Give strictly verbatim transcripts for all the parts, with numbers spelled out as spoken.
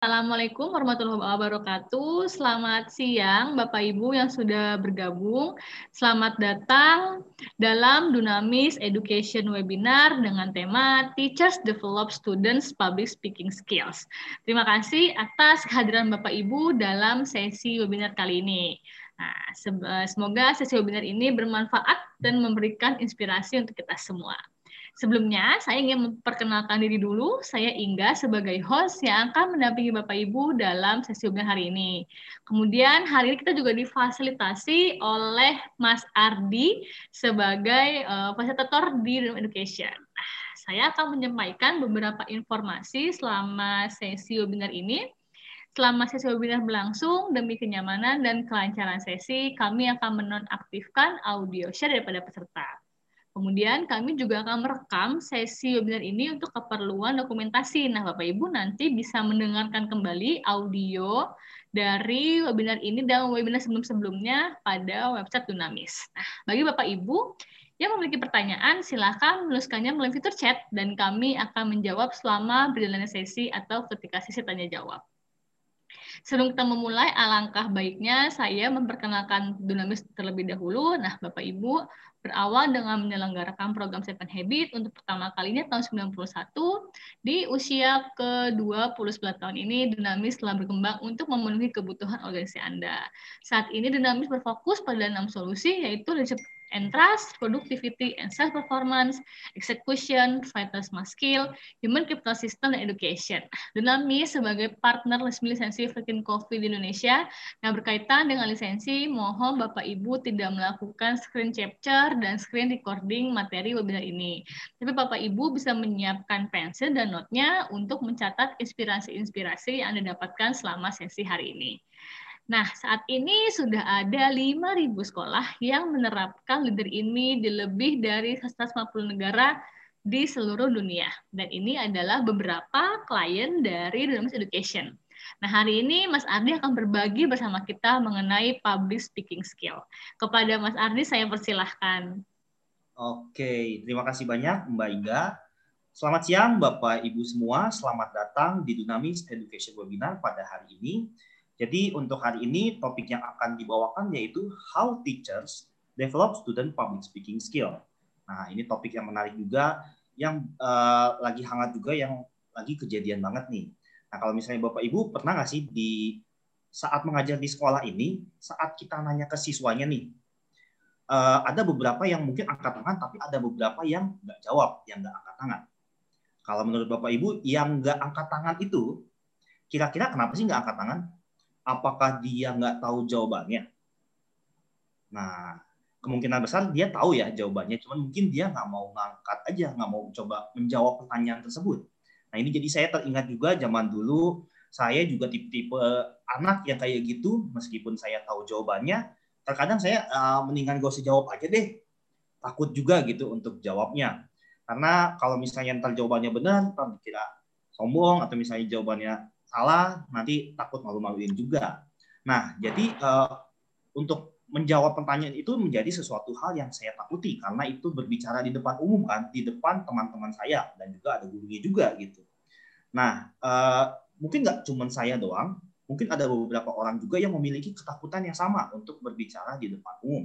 Assalamualaikum warahmatullahi wabarakatuh. Selamat siang Bapak Ibu yang sudah bergabung. Selamat datang dalam Dunamis Education Webinar dengan tema Teachers Develop Students Public Speaking Skills. Terima kasih atas kehadiran Bapak Ibu dalam sesi webinar kali ini. Nah, semoga sesi webinar ini bermanfaat dan memberikan inspirasi untuk kita semua. Sebelumnya, saya ingin memperkenalkan diri dulu. Saya Inga sebagai host yang akan mendampingi Bapak-Ibu dalam sesi webinar hari ini. Kemudian hari ini kita juga difasilitasi oleh Mas Ardi sebagai uh, fasilitator di Dunamis Education. Nah, saya akan menyampaikan beberapa informasi selama sesi webinar ini. Selama sesi webinar berlangsung, demi kenyamanan dan kelancaran sesi, kami akan menonaktifkan audio share daripada peserta. Kemudian kami juga akan merekam sesi webinar ini untuk keperluan dokumentasi. Nah, Bapak-Ibu nanti bisa mendengarkan kembali audio dari webinar ini dan webinar sebelum-sebelumnya pada website Dunamis. Nah, bagi Bapak-Ibu yang memiliki pertanyaan, silakan menuliskannya melalui fitur chat dan kami akan menjawab selama berjalannya sesi atau ketika sesi tanya-jawab. Sebelum kita memulai, alangkah baiknya saya memperkenalkan Dunamis terlebih dahulu. Nah, Bapak-Ibu berawal dengan menyelenggarakan program Seven Habits untuk pertama kalinya tahun sembilan puluh satu. Di usia ke dua puluh sembilan tahun ini, Dunamis telah berkembang untuk memenuhi kebutuhan organisasi Anda. Saat ini, Dunamis berfokus pada enam solusi, yaitu leadership and trust, productivity and self-performance, execution, vital skill, human capital system, dan education. Dunamis sebagai partner resmi lisensi Fakim Coffee di Indonesia. Nah, berkaitan dengan lisensi, mohon Bapak-Ibu tidak melakukan screen capture dan screen recording materi webinar ini. Tapi Bapak-Ibu bisa menyiapkan pensil dan notnya untuk mencatat inspirasi-inspirasi yang Anda dapatkan selama sesi hari ini. Nah, saat ini sudah ada lima ribu sekolah yang menerapkan leader ini di lebih dari seratus lima puluh negara di seluruh dunia. Dan ini adalah beberapa klien dari Dunamis Education. Nah, hari ini Mas Ardi akan berbagi bersama kita mengenai public speaking skill. Kepada Mas Ardi saya persilahkan. Oke, terima kasih banyak Mbak Inga. Selamat siang Bapak Ibu semua, selamat datang di Dunamis Education Webinar pada hari ini. Jadi untuk hari ini topik yang akan dibawakan yaitu How Teachers Develop Student Public Speaking Skill. Nah, ini topik yang menarik juga, yang uh, lagi hangat juga, yang lagi kejadian banget nih. Nah, kalau misalnya Bapak Ibu pernah nggak sih di saat mengajar di sekolah ini, saat kita nanya ke siswanya nih, uh, ada beberapa yang mungkin angkat tangan, tapi ada beberapa yang nggak jawab, yang nggak angkat tangan. Kalau menurut Bapak Ibu yang nggak angkat tangan itu, kira-kira kenapa sih nggak angkat tangan? Apakah dia nggak tahu jawabannya? Nah, kemungkinan besar dia tahu ya jawabannya, cuman mungkin dia nggak mau ngangkat aja, nggak mau coba menjawab pertanyaan tersebut. Nah, ini jadi saya teringat juga zaman dulu, saya juga tipe-tipe anak yang kayak gitu, meskipun saya tahu jawabannya, terkadang saya uh, mendingan gak usah jawab aja deh, takut juga gitu untuk jawabnya. Karena kalau misalnya ntar jawabannya benar, ntar dikira sombong, atau misalnya jawabannya salah, nanti takut malu-maluin juga. Nah, jadi uh, untuk menjawab pertanyaan itu menjadi sesuatu hal yang saya takuti, karena itu berbicara di depan umum kan, di depan teman-teman saya, dan juga ada gurunya juga gitu. Nah, uh, mungkin nggak cuma saya doang, mungkin ada beberapa orang juga yang memiliki ketakutan yang sama untuk berbicara di depan umum.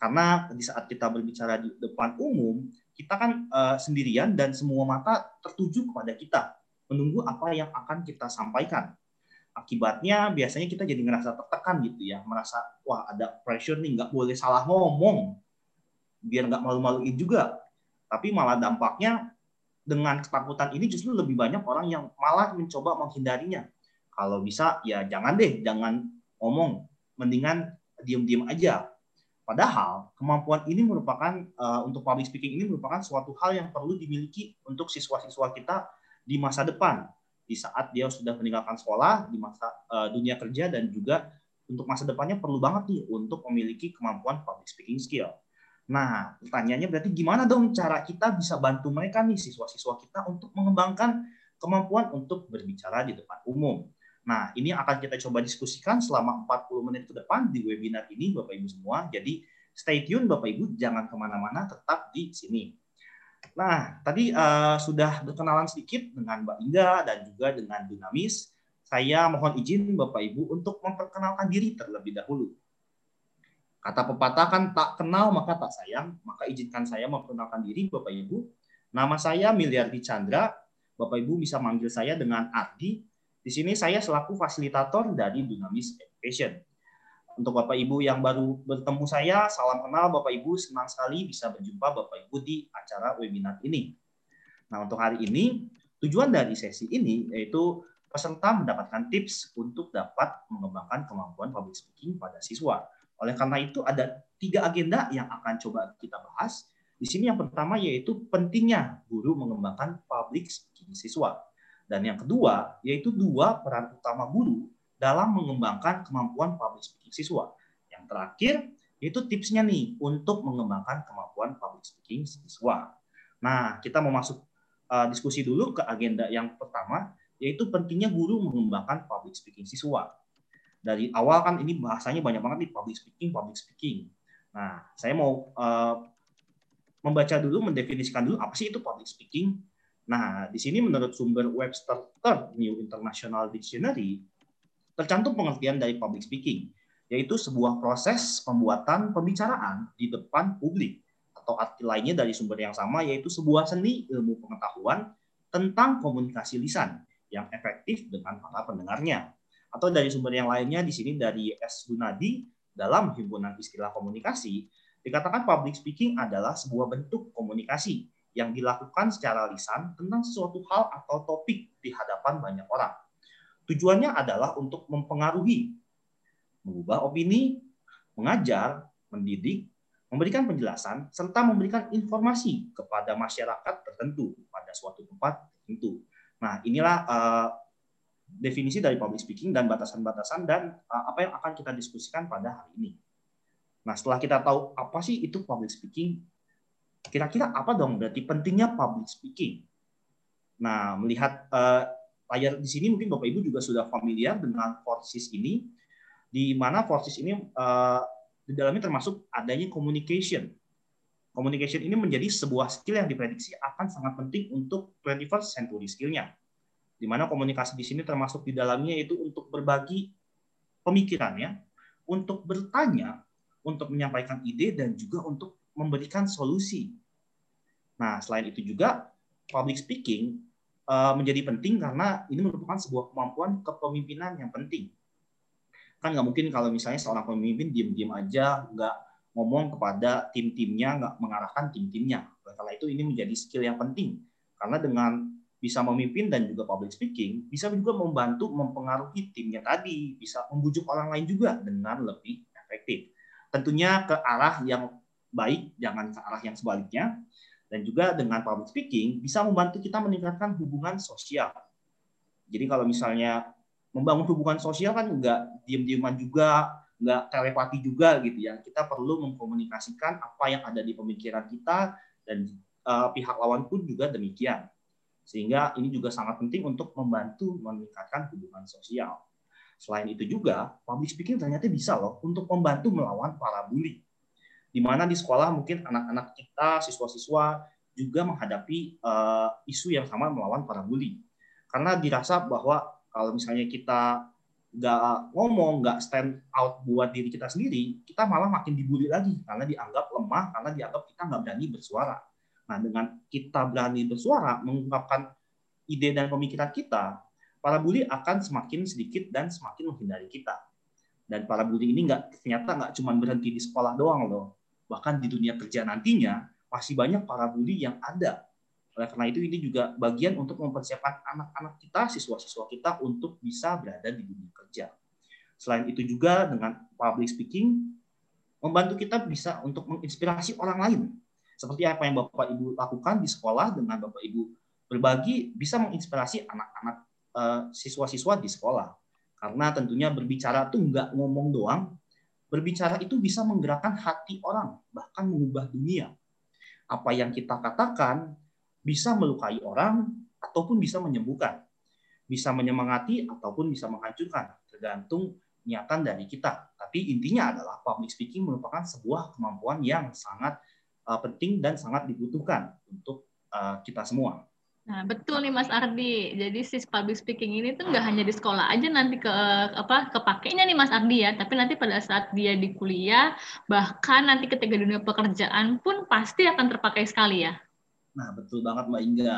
Karena di saat kita berbicara di depan umum, kita kan uh, sendirian dan semua mata tertuju kepada kita, menunggu apa yang akan kita sampaikan. Akibatnya biasanya kita jadi ngerasa tertekan gitu ya, merasa wah ada pressure nih, nggak boleh salah ngomong, biar nggak malu-maluin juga. Tapi malah dampaknya dengan ketakutan ini justru lebih banyak orang yang malah mencoba menghindarinya. Kalau bisa ya jangan deh, jangan ngomong, mendingan diam-diam aja. Padahal kemampuan ini merupakan, uh, untuk public speaking ini merupakan suatu hal yang perlu dimiliki untuk siswa-siswa kita di masa depan, di saat dia sudah meninggalkan sekolah, di masa uh, dunia kerja, dan juga untuk masa depannya perlu banget nih untuk memiliki kemampuan public speaking skill. Nah, pertanyaannya berarti gimana dong cara kita bisa bantu mereka nih, siswa-siswa kita, untuk mengembangkan kemampuan untuk berbicara di depan umum. Nah, ini akan kita coba diskusikan selama empat puluh menit ke depan di webinar ini, Bapak-Ibu semua. Jadi, stay tune Bapak-Ibu, jangan kemana-mana, tetap di sini. Nah, tadi uh, sudah berkenalan sedikit dengan Mbak Inga dan juga dengan Dunamis. Saya mohon izin Bapak Ibu untuk memperkenalkan diri terlebih dahulu. Kata pepatah kan tak kenal maka tak sayang, maka izinkan saya memperkenalkan diri Bapak Ibu. Nama saya Miliardi Chandra, Bapak Ibu bisa manggil saya dengan Ardi. Di sini saya selaku fasilitator dari Dynamis Education. Untuk Bapak Ibu yang baru bertemu saya, salam kenal Bapak Ibu, senang sekali bisa berjumpa Bapak Ibu di acara webinar ini. Nah, untuk hari ini, tujuan dari sesi ini yaitu peserta mendapatkan tips untuk dapat mengembangkan kemampuan public speaking pada siswa. Oleh karena itu ada tiga agenda yang akan coba kita bahas. Di sini yang pertama yaitu pentingnya guru mengembangkan public speaking siswa. Dan yang kedua yaitu dua peran utama guru dalam mengembangkan kemampuan public speaking siswa. Yang terakhir yaitu tipsnya nih untuk mengembangkan kemampuan public speaking siswa. Nah, kita mau masuk uh, diskusi dulu ke agenda yang pertama, yaitu pentingnya guru mengembangkan public speaking siswa. Dari awal kan ini bahasanya banyak banget nih, public speaking, public speaking. Nah, saya mau uh, membaca dulu, mendefinisikan dulu apa sih itu public speaking. Nah, di sini menurut sumber Webster Third New International Dictionary, tercantum pengertian dari public speaking, yaitu sebuah proses pembuatan pembicaraan di depan publik. Atau arti lainnya dari sumber yang sama, yaitu sebuah seni ilmu pengetahuan tentang komunikasi lisan yang efektif dengan para pendengarnya. Atau dari sumber yang lainnya di sini dari S. Gunadi dalam himpunan istilah komunikasi, dikatakan public speaking adalah sebuah bentuk komunikasi yang dilakukan secara lisan tentang sesuatu hal atau topik di hadapan banyak orang. Tujuannya adalah untuk mempengaruhi, mengubah opini, mengajar, mendidik, memberikan penjelasan, serta memberikan informasi kepada masyarakat tertentu pada suatu tempat tertentu. Nah, inilah uh, definisi dari public speaking dan batasan-batasan dan uh, apa yang akan kita diskusikan pada hari ini. Nah, setelah kita tahu apa sih itu public speaking, kira-kira apa dong berarti pentingnya public speaking? Nah, melihat uh, layar di sini mungkin Bapak Ibu juga sudah familiar dengan forces ini, di mana forces ini uh, di dalamnya termasuk adanya communication. Communication ini menjadi sebuah skill yang diprediksi akan sangat penting untuk twenty-first century skill-nya. Di mana komunikasi di sini termasuk di dalamnya itu untuk berbagi pemikirannya, untuk bertanya, untuk menyampaikan ide, dan juga untuk memberikan solusi. Nah, selain itu juga public speaking uh, menjadi penting karena ini merupakan sebuah kemampuan kepemimpinan yang penting. Kan nggak mungkin kalau misalnya seorang pemimpin diam-diam aja, nggak ngomong kepada tim-timnya, nggak mengarahkan tim-timnya. Karena itu ini menjadi skill yang penting. Karena dengan bisa memimpin dan juga public speaking, bisa juga membantu mempengaruhi timnya tadi, bisa membujuk orang lain juga dengan lebih efektif. Tentunya ke arah yang baik, jangan ke arah yang sebaliknya. Dan juga dengan public speaking, bisa membantu kita meningkatkan hubungan sosial. Jadi kalau misalnya membangun hubungan sosial kan nggak diem-dieman juga, nggak telepati juga gitu ya. Kita perlu mengkomunikasikan apa yang ada di pemikiran kita dan uh, pihak lawan pun juga demikian. Sehingga ini juga sangat penting untuk membantu meningkatkan hubungan sosial. Selain itu juga, public speaking ternyata bisa loh untuk membantu melawan para bully. Di mana di sekolah mungkin anak-anak kita, siswa-siswa juga menghadapi uh, isu yang sama melawan para bully. Karena dirasa bahwa kalau misalnya kita nggak ngomong, nggak stand out buat diri kita sendiri, kita malah makin dibully lagi karena dianggap lemah, karena dianggap kita nggak berani bersuara. Nah, dengan kita berani bersuara, mengungkapkan ide dan pemikiran kita, para bully akan semakin sedikit dan semakin menghindari kita. Dan para bully ini nggak, ternyata nggak cuma berhenti di sekolah doang loh. Bahkan di dunia kerja nantinya, masih banyak para bully yang ada. Oleh karena itu, ini juga bagian untuk mempersiapkan anak-anak kita, siswa-siswa kita untuk bisa berada di dunia kerja. Selain itu juga dengan public speaking, membantu kita bisa untuk menginspirasi orang lain. Seperti apa yang Bapak Ibu lakukan di sekolah dengan Bapak Ibu berbagi, bisa menginspirasi anak-anak siswa-siswa di sekolah. Karena tentunya berbicara itu nggak ngomong doang, berbicara itu bisa menggerakkan hati orang, bahkan mengubah dunia. Apa yang kita katakan, bisa melukai orang ataupun bisa menyembuhkan, bisa menyemangati ataupun bisa menghancurkan, tergantung niatan dari kita. Tapi intinya adalah public speaking merupakan sebuah kemampuan yang sangat uh, penting dan sangat dibutuhkan untuk uh, kita semua. Nah, betul nih Mas Ardi. Jadi sis public speaking ini tuh nggak hanya di sekolah aja nanti ke apa kepakainya nih Mas Ardi ya, tapi nanti pada saat dia di kuliah, bahkan nanti ketika dunia pekerjaan pun pasti akan terpakai sekali ya. Nah, betul banget Mbak Inga.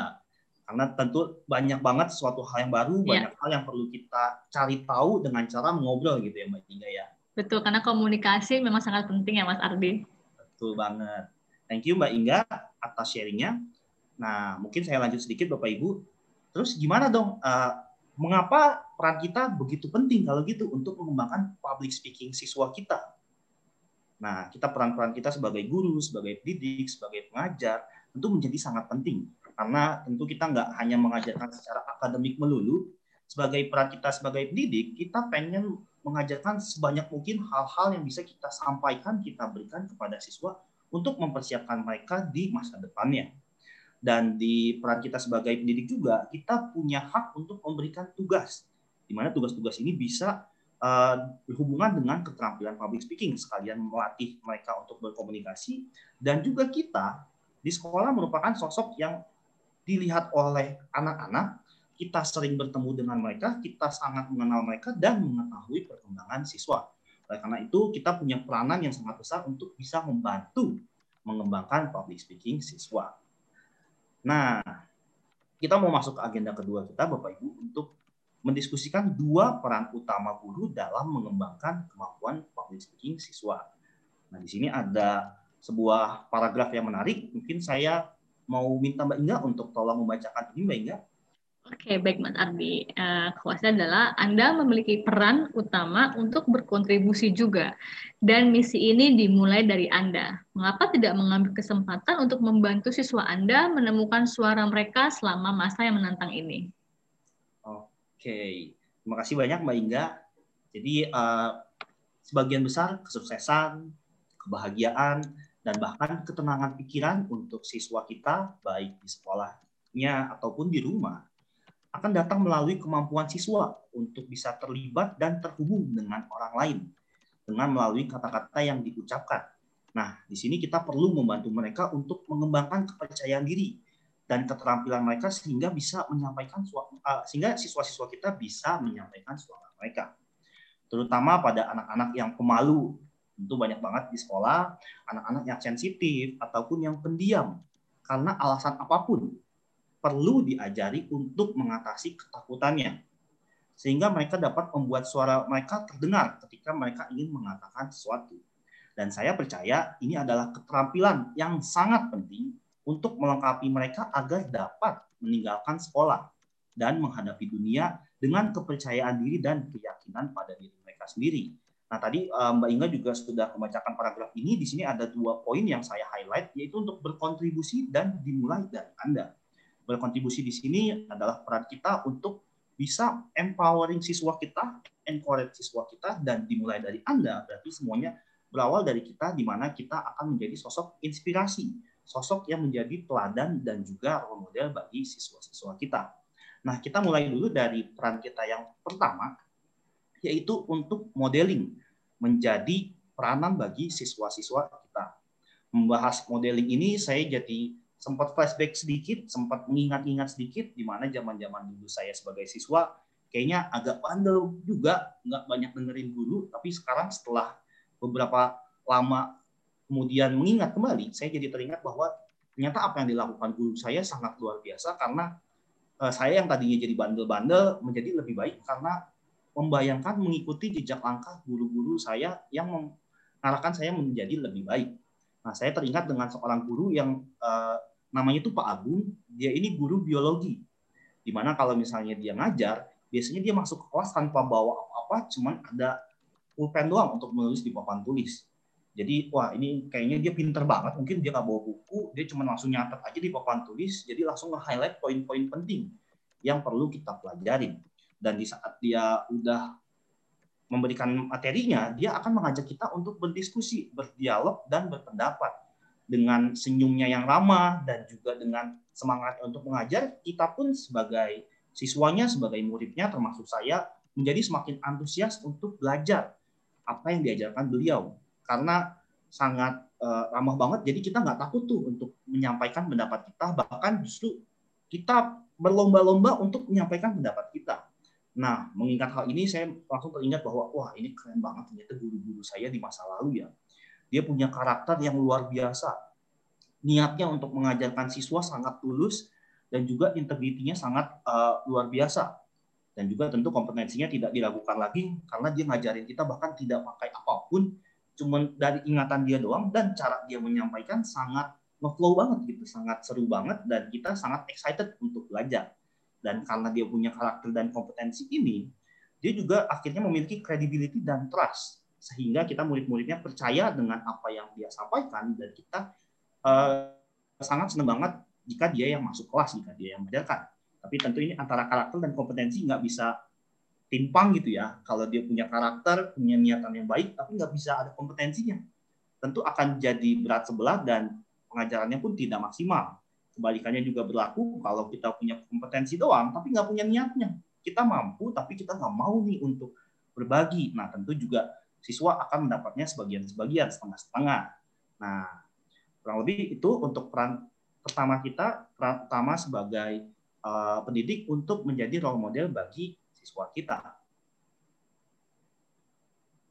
Karena tentu banyak banget suatu hal yang baru, yeah. banyak hal yang perlu kita cari tahu dengan cara mengobrol gitu ya Mbak Inga ya. Betul, karena komunikasi memang sangat penting ya Mas Ardi. Betul banget. Thank you Mbak Inga atas sharingnya. Nah, mungkin saya lanjut sedikit Bapak Ibu. Terus gimana dong, uh, mengapa peran kita begitu penting kalau gitu untuk mengembangkan public speaking siswa kita? Nah, kita peran-peran kita sebagai guru, sebagai pendidik, sebagai pengajar, tentu menjadi sangat penting. Karena tentu kita nggak hanya mengajarkan secara akademik melulu. Sebagai peran kita sebagai pendidik, kita pengen mengajarkan sebanyak mungkin hal-hal yang bisa kita sampaikan, kita berikan kepada siswa untuk mempersiapkan mereka di masa depannya. Dan di peran kita sebagai pendidik juga, kita punya hak untuk memberikan tugas. Di mana tugas-tugas ini bisa uh, berhubungan dengan keterampilan public speaking, sekalian melatih mereka untuk berkomunikasi. Dan juga kita di sekolah merupakan sosok yang dilihat oleh anak-anak. Kita sering bertemu dengan mereka, kita sangat mengenal mereka dan mengetahui perkembangan siswa. Oleh karena itu, kita punya peranan yang sangat besar untuk bisa membantu mengembangkan public speaking siswa. Nah, kita mau masuk ke agenda kedua kita, Bapak Ibu, untuk mendiskusikan dua peran utama guru dalam mengembangkan kemampuan public speaking siswa. Nah, di sini ada sebuah paragraf yang menarik. Mungkin saya mau minta Mbak Inga untuk tolong membacakan ini, Mbak Inga. Oke, baik Mas Ardi. Uh, Kuasanya adalah Anda memiliki peran utama untuk berkontribusi juga. Dan misi ini dimulai dari Anda. Mengapa tidak mengambil kesempatan untuk membantu siswa Anda menemukan suara mereka selama masa yang menantang ini? Oke, terima kasih banyak Mbak Inga. Jadi uh, sebagian besar kesuksesan, kebahagiaan, dan bahkan ketenangan pikiran untuk siswa kita, baik di sekolahnya ataupun di rumah, akan datang melalui kemampuan siswa untuk bisa terlibat dan terhubung dengan orang lain dengan melalui kata-kata yang diucapkan. Nah, di sini kita perlu membantu mereka untuk mengembangkan kepercayaan diri dan keterampilan mereka sehingga bisa menyampaikan uh, sehingga siswa-siswa kita bisa menyampaikan suara mereka. Terutama pada anak-anak yang pemalu, tentu banyak banget di sekolah, anak-anak yang sensitif ataupun yang pendiam karena alasan apapun. Perlu diajari untuk mengatasi ketakutannya. Sehingga mereka dapat membuat suara mereka terdengar ketika mereka ingin mengatakan sesuatu. Dan saya percaya ini adalah keterampilan yang sangat penting untuk melengkapi mereka agar dapat meninggalkan sekolah dan menghadapi dunia dengan kepercayaan diri dan keyakinan pada diri mereka sendiri. Nah, tadi Mbak Inga juga sudah membacakan paragraf ini. Di sini ada dua poin yang saya highlight, yaitu untuk berkontribusi dan dimulai dari Anda. Berkontribusi di sini adalah peran kita untuk bisa empowering siswa kita, encourage siswa kita, dan dimulai dari Anda. Berarti semuanya berawal dari kita, di mana kita akan menjadi sosok inspirasi, sosok yang menjadi teladan dan juga role model bagi siswa-siswa kita. Nah, kita mulai dulu dari peran kita yang pertama, yaitu untuk modeling, menjadi peranan bagi siswa-siswa kita. Membahas modeling ini, saya jadi sempat flashback sedikit, sempat mengingat-ingat sedikit di mana zaman-zaman dulu saya sebagai siswa kayaknya agak bandel juga, nggak banyak dengerin guru, tapi sekarang setelah beberapa lama kemudian mengingat kembali, saya jadi teringat bahwa ternyata apa yang dilakukan guru saya sangat luar biasa karena saya yang tadinya jadi bandel-bandel menjadi lebih baik karena membayangkan mengikuti jejak langkah guru-guru saya yang mengarahkan saya menjadi lebih baik. Nah, saya teringat dengan seorang guru yang eh, namanya itu Pak Agung. Dia ini guru biologi. Dimana kalau misalnya dia ngajar, biasanya dia masuk ke kelas tanpa bawa apa-apa, cuman ada pulpen doang untuk menulis di papan tulis. Jadi, wah ini kayaknya dia pinter banget. Mungkin dia nggak bawa buku, dia cuma langsung nyatet aja di papan tulis, jadi langsung nge-highlight poin-poin penting yang perlu kita pelajarin. Dan di saat dia udah memberikan materinya, dia akan mengajak kita untuk berdiskusi, berdialog, dan berpendapat. Dengan senyumnya yang ramah dan juga dengan semangat untuk mengajar, kita pun sebagai siswanya, sebagai muridnya, termasuk saya, menjadi semakin antusias untuk belajar apa yang diajarkan beliau. Karena sangat eh, ramah banget, jadi kita nggak takut tuh untuk menyampaikan pendapat kita, bahkan justru kita berlomba-lomba untuk menyampaikan pendapat kita. Nah, mengingat hal ini, saya langsung teringat bahwa, wah ini keren banget, ternyata guru-guru saya di masa lalu ya. Dia punya karakter yang luar biasa. Niatnya untuk mengajarkan siswa sangat tulus, dan juga integritinya sangat uh, luar biasa. Dan juga tentu kompetensinya tidak diragukan lagi, karena dia ngajarin kita bahkan tidak pakai apapun, cuman dari ingatan dia doang, dan cara dia menyampaikan sangat nge-flow banget gitu, sangat seru banget, dan kita sangat excited untuk belajar. Dan karena dia punya karakter dan kompetensi ini, dia juga akhirnya memiliki credibility dan trust, sehingga kita murid-muridnya percaya dengan apa yang dia sampaikan, dan kita eh, sangat senang banget jika dia yang masuk kelas, jika dia yang mengajarkan. Tapi tentu ini antara karakter dan kompetensi nggak bisa timpang gitu ya. Kalau dia punya karakter, punya niatan yang baik, tapi nggak bisa ada kompetensinya, tentu akan jadi berat sebelah dan pengajarannya pun tidak maksimal. Kebalikannya juga berlaku kalau kita punya kompetensi doang, tapi nggak punya niatnya. Kita mampu, tapi kita nggak mau nih untuk berbagi. Nah, tentu juga siswa akan mendapatnya sebagian-sebagian, setengah-setengah. Nah, kurang lebih itu untuk peran pertama kita, peran pertama sebagai uh, pendidik untuk menjadi role model bagi siswa kita.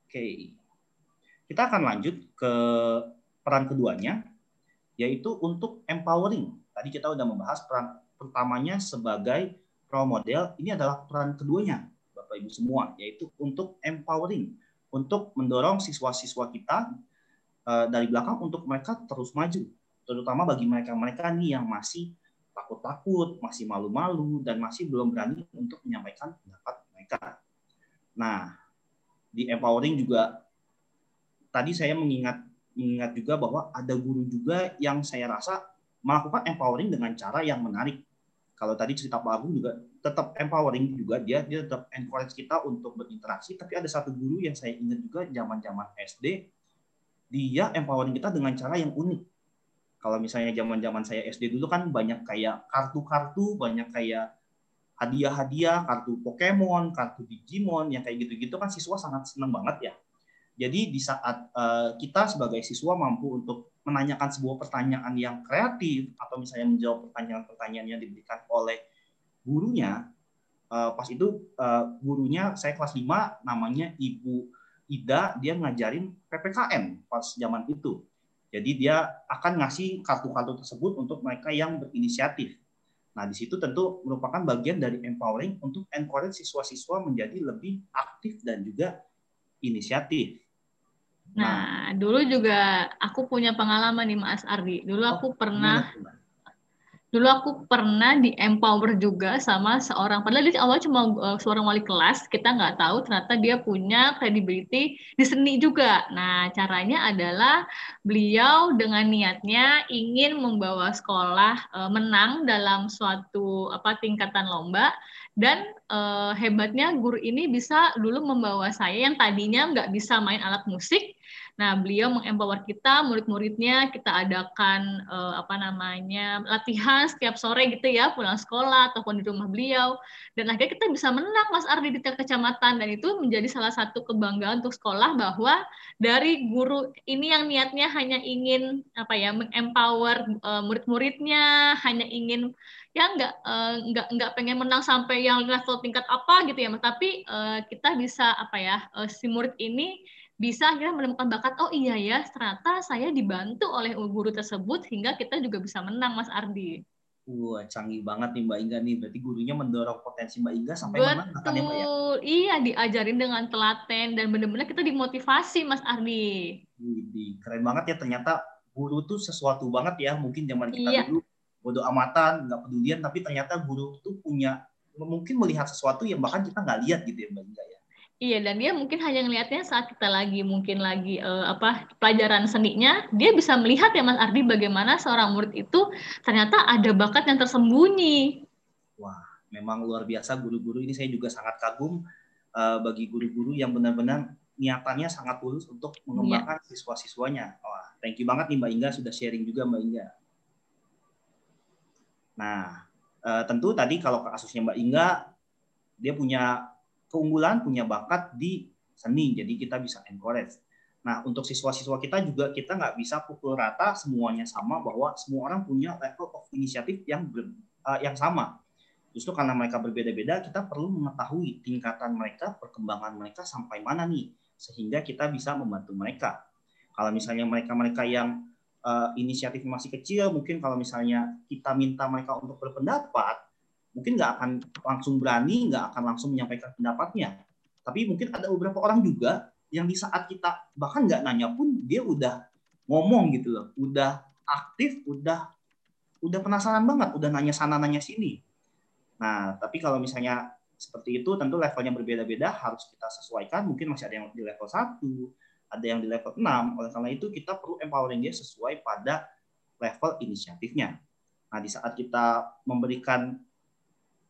Oke, okay. Kita akan lanjut ke peran keduanya, yaitu untuk empowering. Tadi kita udah membahas peran pertamanya sebagai role model, ini adalah peran keduanya, Bapak Ibu semua, yaitu untuk empowering, untuk mendorong siswa-siswa kita uh, dari belakang untuk mereka terus maju, terutama bagi mereka-mereka nih yang masih takut-takut, masih malu-malu, dan masih belum berani untuk menyampaikan pendapat mereka. Nah, di empowering juga, tadi saya mengingat, mengingat juga bahwa ada guru juga yang saya rasa melakukan empowering dengan cara yang menarik. Kalau tadi cerita Pak Agung juga tetap empowering juga, dia dia tetap encourage kita untuk berinteraksi, tapi ada satu guru yang saya ingat juga zaman-zaman S D, dia empowering kita dengan cara yang unik. Kalau misalnya zaman-zaman saya S D dulu kan banyak kayak kartu-kartu, banyak kayak hadiah-hadiah, kartu Pokemon, kartu Digimon, yang kayak gitu-gitu kan siswa sangat senang banget ya. Jadi di saat uh, kita sebagai siswa mampu untuk menanyakan sebuah pertanyaan yang kreatif, atau misalnya menjawab pertanyaan-pertanyaan yang diberikan oleh gurunya, uh, pas itu uh, gurunya, saya kelas lima, namanya Ibu Ida, dia ngajarin P P K M pas zaman itu. Jadi dia akan ngasih kartu-kartu tersebut untuk mereka yang berinisiatif. Nah, di situ tentu merupakan bagian dari empowering untuk encourage siswa-siswa menjadi lebih aktif dan juga inisiatif. Nah, dulu juga aku punya pengalaman nih Mas Ardi. Dulu aku oh, pernah benar, benar. Dulu aku pernah di-empower juga sama seorang, padahal dia awalnya cuma uh, seorang wali kelas, kita nggak tahu ternyata dia punya credibility di seni juga. Nah, caranya adalah beliau dengan niatnya ingin membawa sekolah uh, menang dalam suatu apa tingkatan lomba, dan uh, hebatnya guru ini bisa dulu membawa saya yang tadinya nggak bisa main alat musik. Nah, beliau mengempower kita, murid-muridnya, kita adakan eh, apa namanya latihan setiap sore gitu ya, pulang sekolah ataupun di rumah beliau. Dan akhirnya kita bisa menang, Mas Ardi, di tingkat kecamatan. Dan itu menjadi salah satu kebanggaan untuk sekolah bahwa dari guru ini yang niatnya hanya ingin apa ya mengempower eh, murid-muridnya, hanya ingin ya nggak eh, nggak nggak pengen menang sampai yang level tingkat apa gitu ya, tapi eh, kita bisa apa ya eh, si murid ini bisa akhirnya menemukan bakat, oh iya ya, ternyata saya dibantu oleh guru tersebut, hingga kita juga bisa menang, Mas Ardi. Wah, canggih banget nih Mbak Inga nih, berarti gurunya mendorong potensi Mbak Inga sampai mana? Betul, ya? Iya, diajarin dengan telaten, dan benar-benar kita dimotivasi, Mas Ardi. Keren banget ya, ternyata guru tuh sesuatu banget ya, mungkin zaman kita iya. dulu bodo amatan, nggak pedulian, tapi ternyata guru tuh punya, mungkin melihat sesuatu yang bahkan kita nggak lihat gitu ya Mbak Inga ya. Iya, dan dia mungkin hanya ngelihatnya saat kita lagi mungkin lagi uh, apa pelajaran seninya, dia bisa melihat ya Mas Ardi bagaimana seorang murid itu ternyata ada bakat yang tersembunyi. Wah, memang luar biasa guru-guru ini, saya juga sangat kagum uh, bagi guru-guru yang benar-benar niatannya sangat tulus untuk mengembangkan iya. siswa-siswanya. Wah, thank you banget nih Mbak Inga sudah sharing juga Mbak Inga. Nah, uh, tentu tadi kalau kasusnya Mbak Inga, dia punya keunggulan, punya bakat di seni, jadi kita bisa encourage. Nah, untuk siswa-siswa kita juga, kita nggak bisa pukul rata semuanya sama, bahwa semua orang punya level of inisiatif yang ber, uh, yang sama. Justru karena mereka berbeda-beda, kita perlu mengetahui tingkatan mereka, perkembangan mereka sampai mana nih, sehingga kita bisa membantu mereka. Kalau misalnya mereka-mereka yang uh, inisiatif masih kecil, mungkin kalau misalnya kita minta mereka untuk berpendapat, mungkin nggak akan langsung berani, nggak akan langsung menyampaikan pendapatnya. Tapi mungkin ada beberapa orang juga yang di saat kita bahkan nggak nanya pun, dia udah ngomong gitu loh, udah aktif, udah udah penasaran banget, udah nanya sana, nanya sini. Nah, tapi kalau misalnya seperti itu, tentu levelnya berbeda-beda, harus kita sesuaikan. Mungkin masih ada yang di level satu, ada yang di level enam. Oleh karena itu, kita perlu empowering dia sesuai pada level inisiatifnya. Nah, di saat kita memberikan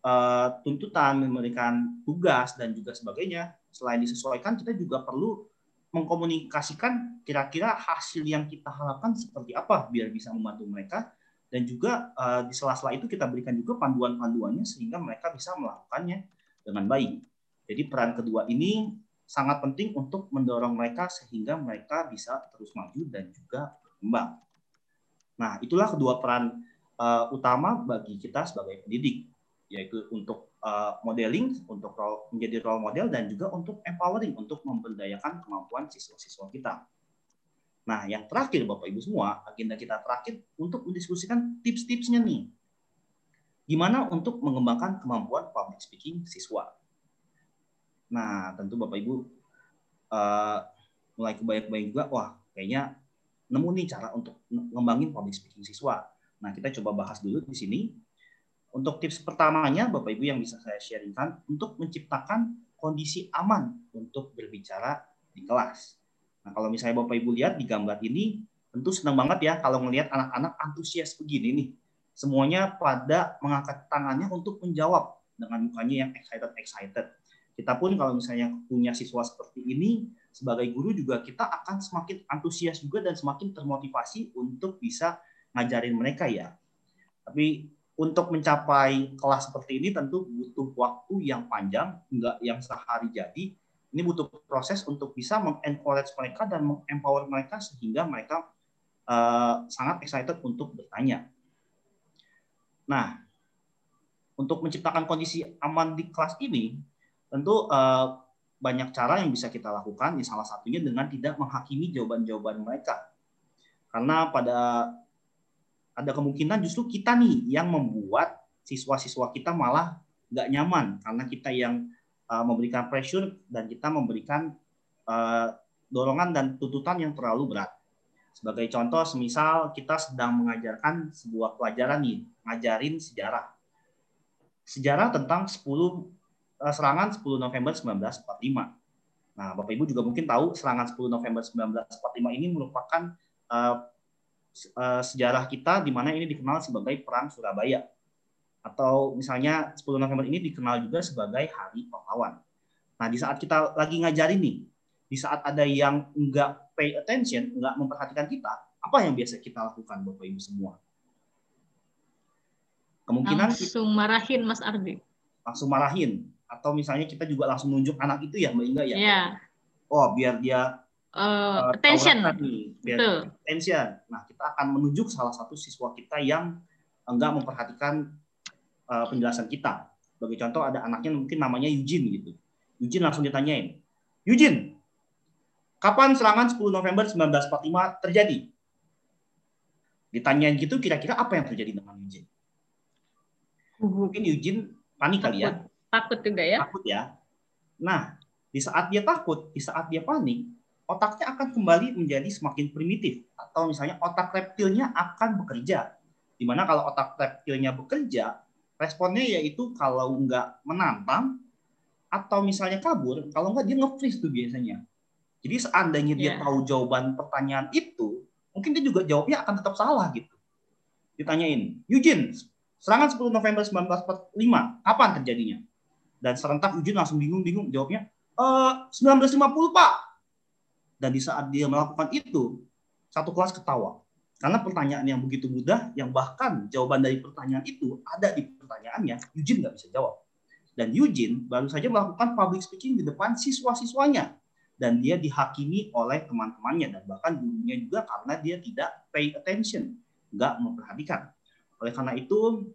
uh, tuntutan, memberikan tugas, dan juga sebagainya, selain disesuaikan, kita juga perlu mengkomunikasikan kira-kira hasil yang kita harapkan seperti apa, biar bisa membantu mereka. Dan juga uh, di sela-sela itu kita berikan juga panduan-panduannya sehingga mereka bisa melakukannya dengan baik. Jadi peran kedua ini sangat penting untuk mendorong mereka sehingga mereka bisa terus maju dan juga berkembang. Nah, itulah kedua peran uh, utama bagi kita sebagai pendidik, yaitu untuk uh, modeling, untuk role, menjadi role model, dan juga untuk empowering, untuk memberdayakan kemampuan siswa-siswa kita. Nah, yang terakhir Bapak Ibu semua, agenda kita terakhir untuk mendiskusikan tips-tipsnya nih. Gimana untuk mengembangkan kemampuan public speaking siswa? Nah, tentu Bapak Ibu uh, mulai kebayang-bayang juga, wah kayaknya nemu nih cara untuk ngembangin public speaking siswa. Nah, kita coba bahas dulu di sini. Untuk tips pertamanya Bapak Ibu yang bisa saya sharingkan untuk menciptakan kondisi aman untuk berbicara di kelas. Nah, kalau misalnya Bapak Ibu lihat di gambar ini, tentu senang banget ya kalau melihat anak-anak antusias begini nih. Semuanya pada mengangkat tangannya untuk menjawab dengan mukanya yang excited-excited. Kita pun kalau misalnya punya siswa seperti ini, sebagai guru juga kita akan semakin antusias juga dan semakin termotivasi untuk bisa ngajarin mereka ya. Tapi untuk mencapai kelas seperti ini tentu butuh waktu yang panjang, nggak yang sehari jadi. Ini butuh proses untuk bisa meng-encourage mereka dan meng-empower mereka sehingga mereka uh, sangat excited untuk bertanya. Nah, untuk menciptakan kondisi aman di kelas ini, tentu uh, banyak cara yang bisa kita lakukan. Salah satunya dengan tidak menghakimi jawaban-jawaban mereka. Karena pada ada kemungkinan justru kita nih yang membuat siswa-siswa kita malah nggak nyaman karena kita yang memberikan pressure dan kita memberikan uh, dorongan dan tuntutan yang terlalu berat. Sebagai contoh, semisal kita sedang mengajarkan sebuah pelajaran nih, ngajarin sejarah. Sejarah tentang sepuluh, serangan sepuluh November seribu sembilan ratus empat puluh lima. Nah, Bapak Ibu juga mungkin tahu serangan sepuluh November seribu sembilan ratus empat puluh lima ini merupakan uh, uh, sejarah kita di mana ini dikenal sebagai Perang Surabaya. Atau misalnya sepuluh November ini dikenal juga sebagai Hari Pahlawan. Nah, di saat kita lagi ngajarin nih, di saat ada yang nggak pay attention, nggak memperhatikan kita, apa yang biasa kita lakukan Bapak Ibu semua? Kemungkinan langsung marahin Mas Ardi. Langsung marahin. Atau misalnya kita juga langsung nunjuk anak itu ya Mbak Inga ya. Yeah. Oh, biar dia uh, attention. Nih, biar dia attention. Nah, kita akan menunjuk salah satu siswa kita yang nggak memperhatikan penjelasan kita. Sebagai contoh ada anaknya mungkin namanya Eugene gitu. Eugene langsung ditanyain, Eugene, kapan serangan sepuluh November seribu sembilan ratus empat puluh lima terjadi? Ditanyain gitu, kira-kira apa yang terjadi dengan Eugene? Mungkin Eugene panik kali ya. Takut juga ya. Takut ya. Nah, di saat dia takut, di saat dia panik, otaknya akan kembali menjadi semakin primitif. Atau misalnya otak reptilnya akan bekerja. Dimana kalau otak reptilnya bekerja, responnya yaitu kalau nggak menantang atau misalnya kabur, kalau nggak dia nge-freeze tuh biasanya. Jadi seandainya yeah. dia tahu jawaban pertanyaan itu, mungkin dia juga jawabnya akan tetap salah gitu. Ditanyain, Eugene, serangan sepuluh November seribu sembilan ratus empat puluh lima, kapan terjadinya? Dan serentak Eugene langsung bingung-bingung jawabnya, e, seribu sembilan ratus lima puluh Pak. Dan di saat dia melakukan itu, satu kelas ketawa. Karena pertanyaan yang begitu mudah, yang bahkan jawaban dari pertanyaan itu ada di pertanyaannya, Eugene nggak bisa jawab. Dan Eugene baru saja melakukan public speaking di depan siswa-siswanya. Dan dia dihakimi oleh teman-temannya, dan bahkan gurunya juga karena dia tidak pay attention, nggak memperhatikan. Oleh karena itu,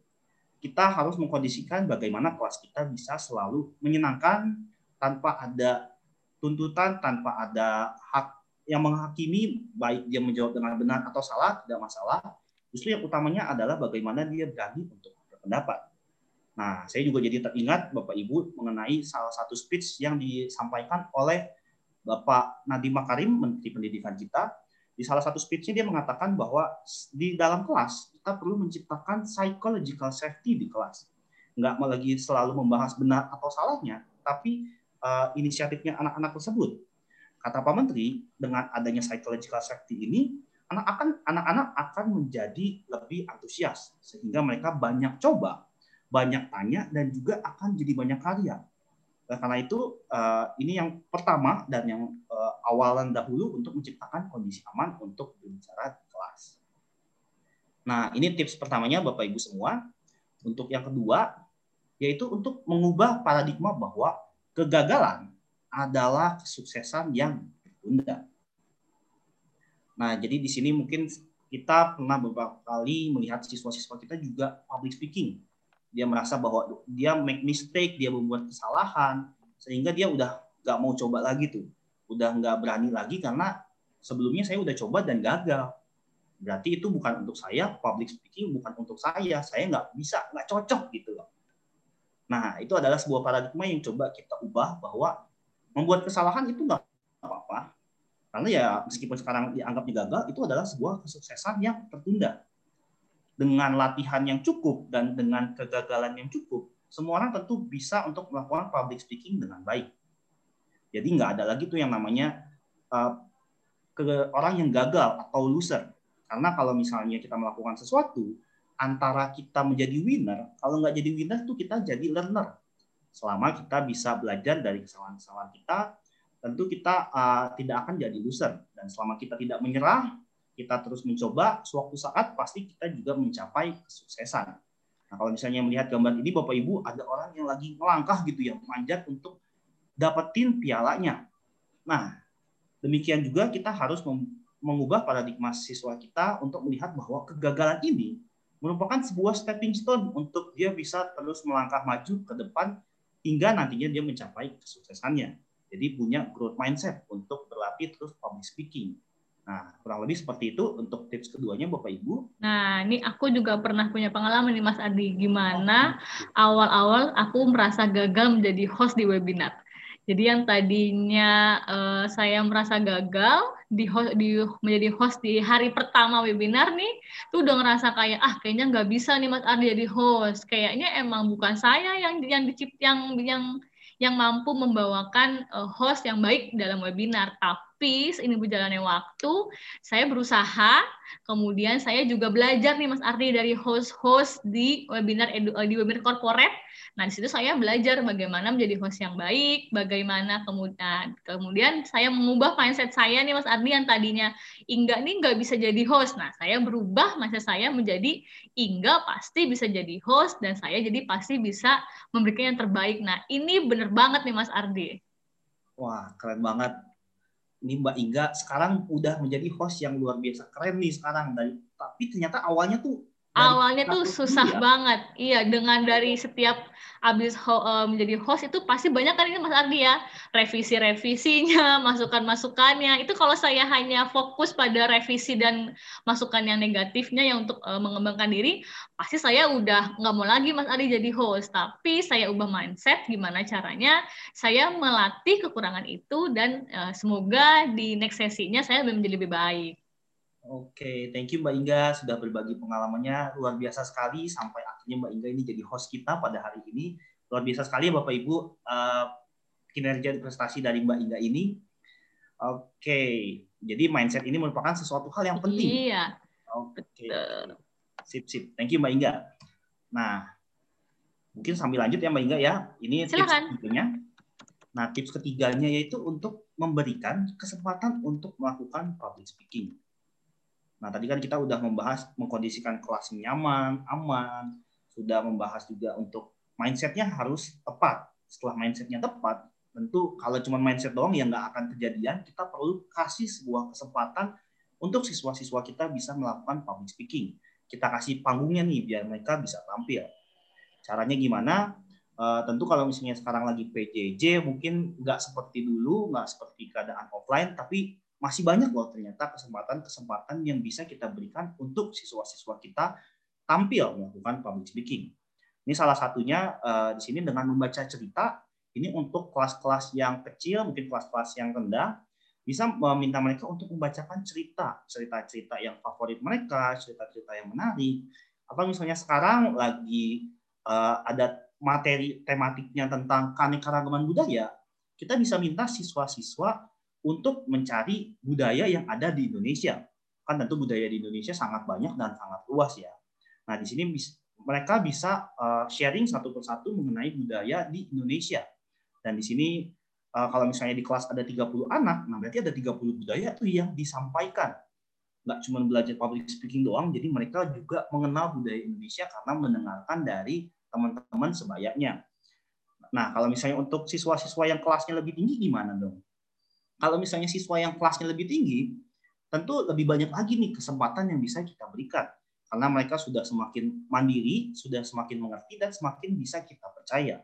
kita harus mengkondisikan bagaimana kelas kita bisa selalu menyenangkan tanpa ada tuntutan, tanpa ada hak yang menghakimi, baik dia menjawab dengan benar atau salah, tidak masalah. Justru yang utamanya adalah bagaimana dia berani untuk berpendapat. Nah, saya juga jadi teringat Bapak Ibu mengenai salah satu speech yang disampaikan oleh Bapak Nadiem Makarim, Menteri Pendidikan kita. Di salah satu speech-nya dia mengatakan bahwa di dalam kelas, kita perlu menciptakan psychological safety di kelas. Nggak lagi selalu membahas benar atau salahnya, tapi uh, inisiatifnya anak-anak tersebut. Kata Pak Menteri, dengan adanya psychological safety ini, anak akan, anak-anak akan menjadi lebih antusias, sehingga mereka banyak coba, banyak tanya, dan juga akan jadi banyak karya. Karena itu, ini yang pertama dan yang awalan dahulu untuk menciptakan kondisi aman untuk berbicara di kelas. Nah, ini tips pertamanya Bapak-Ibu semua. Untuk yang kedua, yaitu untuk mengubah paradigma bahwa kegagalan adalah kesuksesan yang ditunda. Nah, jadi di sini mungkin kita pernah beberapa kali melihat siswa-siswa kita juga public speaking. Dia merasa bahwa dia make mistake, dia membuat kesalahan, sehingga dia udah nggak mau coba lagi tuh. Udah nggak berani lagi karena sebelumnya saya udah coba dan gagal. Berarti itu bukan untuk saya, public speaking bukan untuk saya, saya nggak bisa, nggak cocok gitu loh. Nah, itu adalah sebuah paradigma yang coba kita ubah bahwa membuat kesalahan itu nggak apa-apa. Karena ya meskipun sekarang dianggapnya gagal, itu adalah sebuah kesuksesan yang tertunda. Dengan latihan yang cukup dan dengan kegagalan yang cukup, semua orang tentu bisa untuk melakukan public speaking dengan baik. Jadi nggak ada lagi tuh yang namanya uh, ke orang yang gagal atau loser. Karena kalau misalnya kita melakukan sesuatu, antara kita menjadi winner, kalau nggak jadi winner tuh kita jadi learner. Selama kita bisa belajar dari kesalahan-kesalahan kita, tentu kita uh, tidak akan jadi loser. Dan selama kita tidak menyerah, kita terus mencoba, suatu saat pasti kita juga mencapai kesuksesan. Nah, kalau misalnya melihat gambar ini, Bapak Ibu, ada orang yang lagi melangkah gitu ya, manjat untuk dapetin pialanya. Nah, demikian juga kita harus mengubah paradigma siswa kita untuk melihat bahwa kegagalan ini merupakan sebuah stepping stone untuk dia bisa terus melangkah maju ke depan hingga nantinya dia mencapai kesuksesannya. Jadi punya growth mindset untuk berlatih terus public speaking. Nah, kurang lebih seperti itu untuk tips keduanya Bapak Ibu. Nah, ini aku juga pernah punya pengalaman nih Mas Adi, gimana awal-awal aku merasa gagal menjadi host di webinar. Jadi yang tadinya uh, saya merasa gagal di, host, di menjadi host di hari pertama webinar nih, tuh udah ngerasa kayak ah kayaknya nggak bisa nih Mas Adi jadi host. Kayaknya emang bukan saya yang yang dicipt yang yang yang mampu membawakan host yang baik dalam webinar. Tapi ini berjalannya waktu, saya berusaha, kemudian saya juga belajar nih Mas Ardi dari host-host di webinar edu, di webinar corporate. Nah, di situ saya belajar bagaimana menjadi host yang baik, bagaimana kemudian kemudian saya mengubah mindset saya nih Mas Ardi yang tadinya Inga nih nggak bisa jadi host. Nah, saya berubah mindset saya menjadi Inga pasti bisa jadi host dan saya jadi pasti bisa memberikan yang terbaik. Nah, ini benar banget nih Mas Ardi. Wah, keren banget. Ini Mbak Inga sekarang udah menjadi host yang luar biasa. Keren nih sekarang. Dan, tapi ternyata awalnya tuh... Awalnya tuh susah ya. Banget. Iya, dengan dari setiap abis ho- menjadi host itu pasti banyak kan ini Mas Ardi ya. Revisi-revisinya, masukan-masukannya. Itu kalau saya hanya fokus pada revisi dan masukan yang negatifnya yang untuk uh, mengembangkan diri, pasti saya udah nggak mau lagi Mas Ardi jadi host. Tapi saya ubah mindset gimana caranya. Saya melatih kekurangan itu dan uh, semoga di next sesinya saya menjadi lebih baik. Oke, thank you Mbak Inga sudah berbagi pengalamannya, luar biasa sekali sampai akhirnya Mbak Inga ini jadi host kita pada hari ini. Luar biasa sekali Bapak Ibu uh, kinerja prestasi dari Mbak Inga ini. Oke, jadi mindset ini merupakan sesuatu hal yang penting. Iya. Oke. Sip sip, thank you Mbak Inga. Nah, mungkin sambil lanjut ya Mbak Inga ya. Ini Silahkan. Tips ketiganya. Nah, tips ketiganya yaitu untuk memberikan kesempatan untuk melakukan public speaking. Nah, tadi kan kita udah membahas mengkondisikan kelas nyaman, aman, sudah membahas juga untuk mindset-nya harus tepat. Setelah mindset-nya tepat, tentu kalau cuma mindset doang yang nggak akan kejadian, kita perlu kasih sebuah kesempatan untuk siswa-siswa kita bisa melakukan public speaking. Kita kasih panggungnya nih, biar mereka bisa tampil. Caranya gimana? Uh, tentu kalau misalnya sekarang lagi P J J, mungkin nggak seperti dulu, nggak seperti keadaan offline, tapi masih banyak loh ternyata kesempatan-kesempatan yang bisa kita berikan untuk siswa-siswa kita tampil melakukan public speaking. Ini salah satunya uh, di sini dengan membaca cerita, ini untuk kelas-kelas yang kecil, mungkin kelas-kelas yang rendah, bisa meminta mereka untuk membacakan cerita, cerita-cerita yang favorit mereka, cerita-cerita yang menarik. Atau misalnya sekarang lagi uh, ada materi tematiknya tentang keanekaragaman budaya, kita bisa minta siswa-siswa untuk mencari budaya yang ada di Indonesia. Kan tentu budaya di Indonesia sangat banyak dan sangat luas ya. Nah, di sini mereka bisa sharing satu persatu mengenai budaya di Indonesia. Dan di sini kalau misalnya di kelas ada tiga puluh anak, nah berarti ada tiga puluh budaya tuh yang disampaikan. Nggak cuma belajar public speaking doang, jadi mereka juga mengenal budaya Indonesia karena mendengarkan dari teman-teman sebayanya. Nah, kalau misalnya untuk siswa-siswa yang kelasnya lebih tinggi gimana dong? Kalau misalnya siswa yang kelasnya lebih tinggi, tentu lebih banyak lagi nih kesempatan yang bisa kita berikan. Karena mereka sudah semakin mandiri, sudah semakin mengerti, dan semakin bisa kita percaya.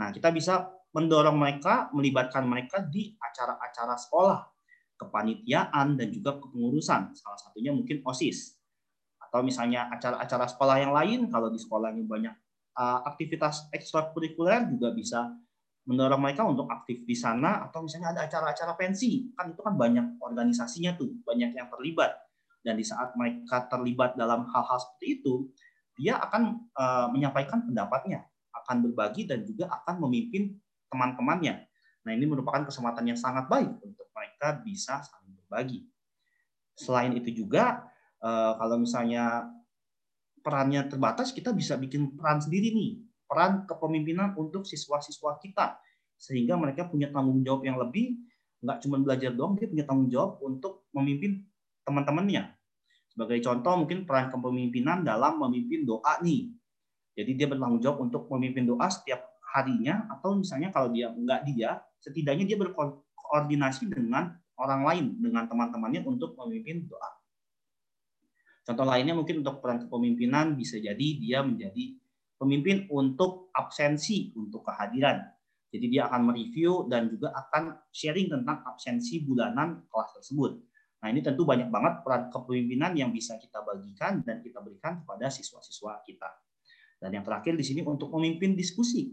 Nah, kita bisa mendorong mereka, melibatkan mereka di acara-acara sekolah, kepanitiaan, dan juga kepengurusan. Salah satunya mungkin O S I S. Atau misalnya acara-acara sekolah yang lain, kalau di sekolahnya banyak aktivitas ekstrakurikuler juga bisa mendorong mereka untuk aktif di sana, atau misalnya ada acara-acara pensi, kan itu kan banyak organisasinya tuh, banyak yang terlibat, dan di saat mereka terlibat dalam hal-hal seperti itu, dia akan uh, menyampaikan pendapatnya, akan berbagi, dan juga akan memimpin teman-temannya. Nah, ini merupakan kesempatan yang sangat baik untuk mereka bisa saling berbagi. Selain itu juga, uh, kalau misalnya perannya terbatas, kita bisa bikin peran sendiri nih, peran kepemimpinan untuk siswa-siswa kita, sehingga mereka punya tanggung jawab yang lebih, nggak cuma belajar doang, dia punya tanggung jawab untuk memimpin teman-temannya. Sebagai contoh, mungkin peran kepemimpinan dalam memimpin doa nih. Jadi dia bertanggung jawab untuk memimpin doa setiap harinya, atau misalnya kalau dia nggak dia, setidaknya dia berkoordinasi dengan orang lain, dengan teman-temannya untuk memimpin doa. Contoh lainnya mungkin untuk peran kepemimpinan bisa jadi dia menjadi pemimpin untuk absensi, untuk kehadiran. Jadi dia akan mereview dan juga akan sharing tentang absensi bulanan kelas tersebut. Nah, ini tentu banyak banget peran kepemimpinan yang bisa kita bagikan dan kita berikan kepada siswa-siswa kita. Dan yang terakhir di sini untuk memimpin diskusi.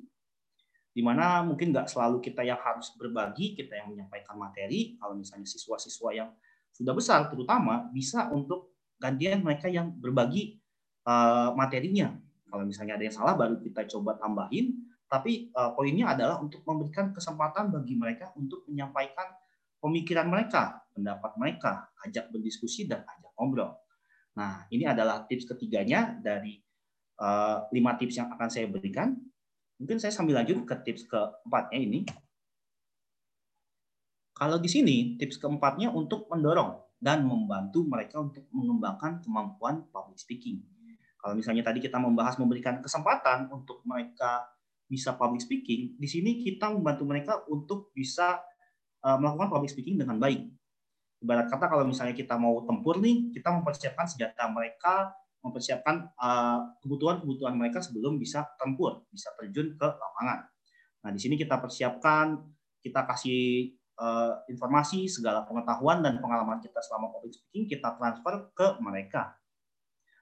Di mana mungkin nggak selalu kita yang harus berbagi, kita yang menyampaikan materi. Kalau misalnya siswa-siswa yang sudah besar terutama bisa untuk gantian mereka yang berbagi uh, materinya. Kalau misalnya ada yang salah baru kita coba tambahin, tapi uh, poinnya adalah untuk memberikan kesempatan bagi mereka untuk menyampaikan pemikiran mereka, pendapat mereka, ajak berdiskusi dan ajak ngobrol. Nah, ini adalah tips ketiganya dari uh, lima tips yang akan saya berikan. Mungkin saya sambil lanjut ke tips keempatnya ini. Kalau di sini tips keempatnya untuk mendorong dan membantu mereka untuk mengembangkan kemampuan public speaking. Kalau misalnya tadi kita membahas memberikan kesempatan untuk mereka bisa public speaking, di sini kita membantu mereka untuk bisa melakukan public speaking dengan baik. Ibarat kata kalau misalnya kita mau tempur nih, kita mempersiapkan senjata mereka, mempersiapkan kebutuhan-kebutuhan mereka sebelum bisa tempur, bisa terjun ke lapangan. Nah, di sini kita persiapkan, kita kasih informasi, segala pengetahuan dan pengalaman kita selama public speaking kita transfer ke mereka.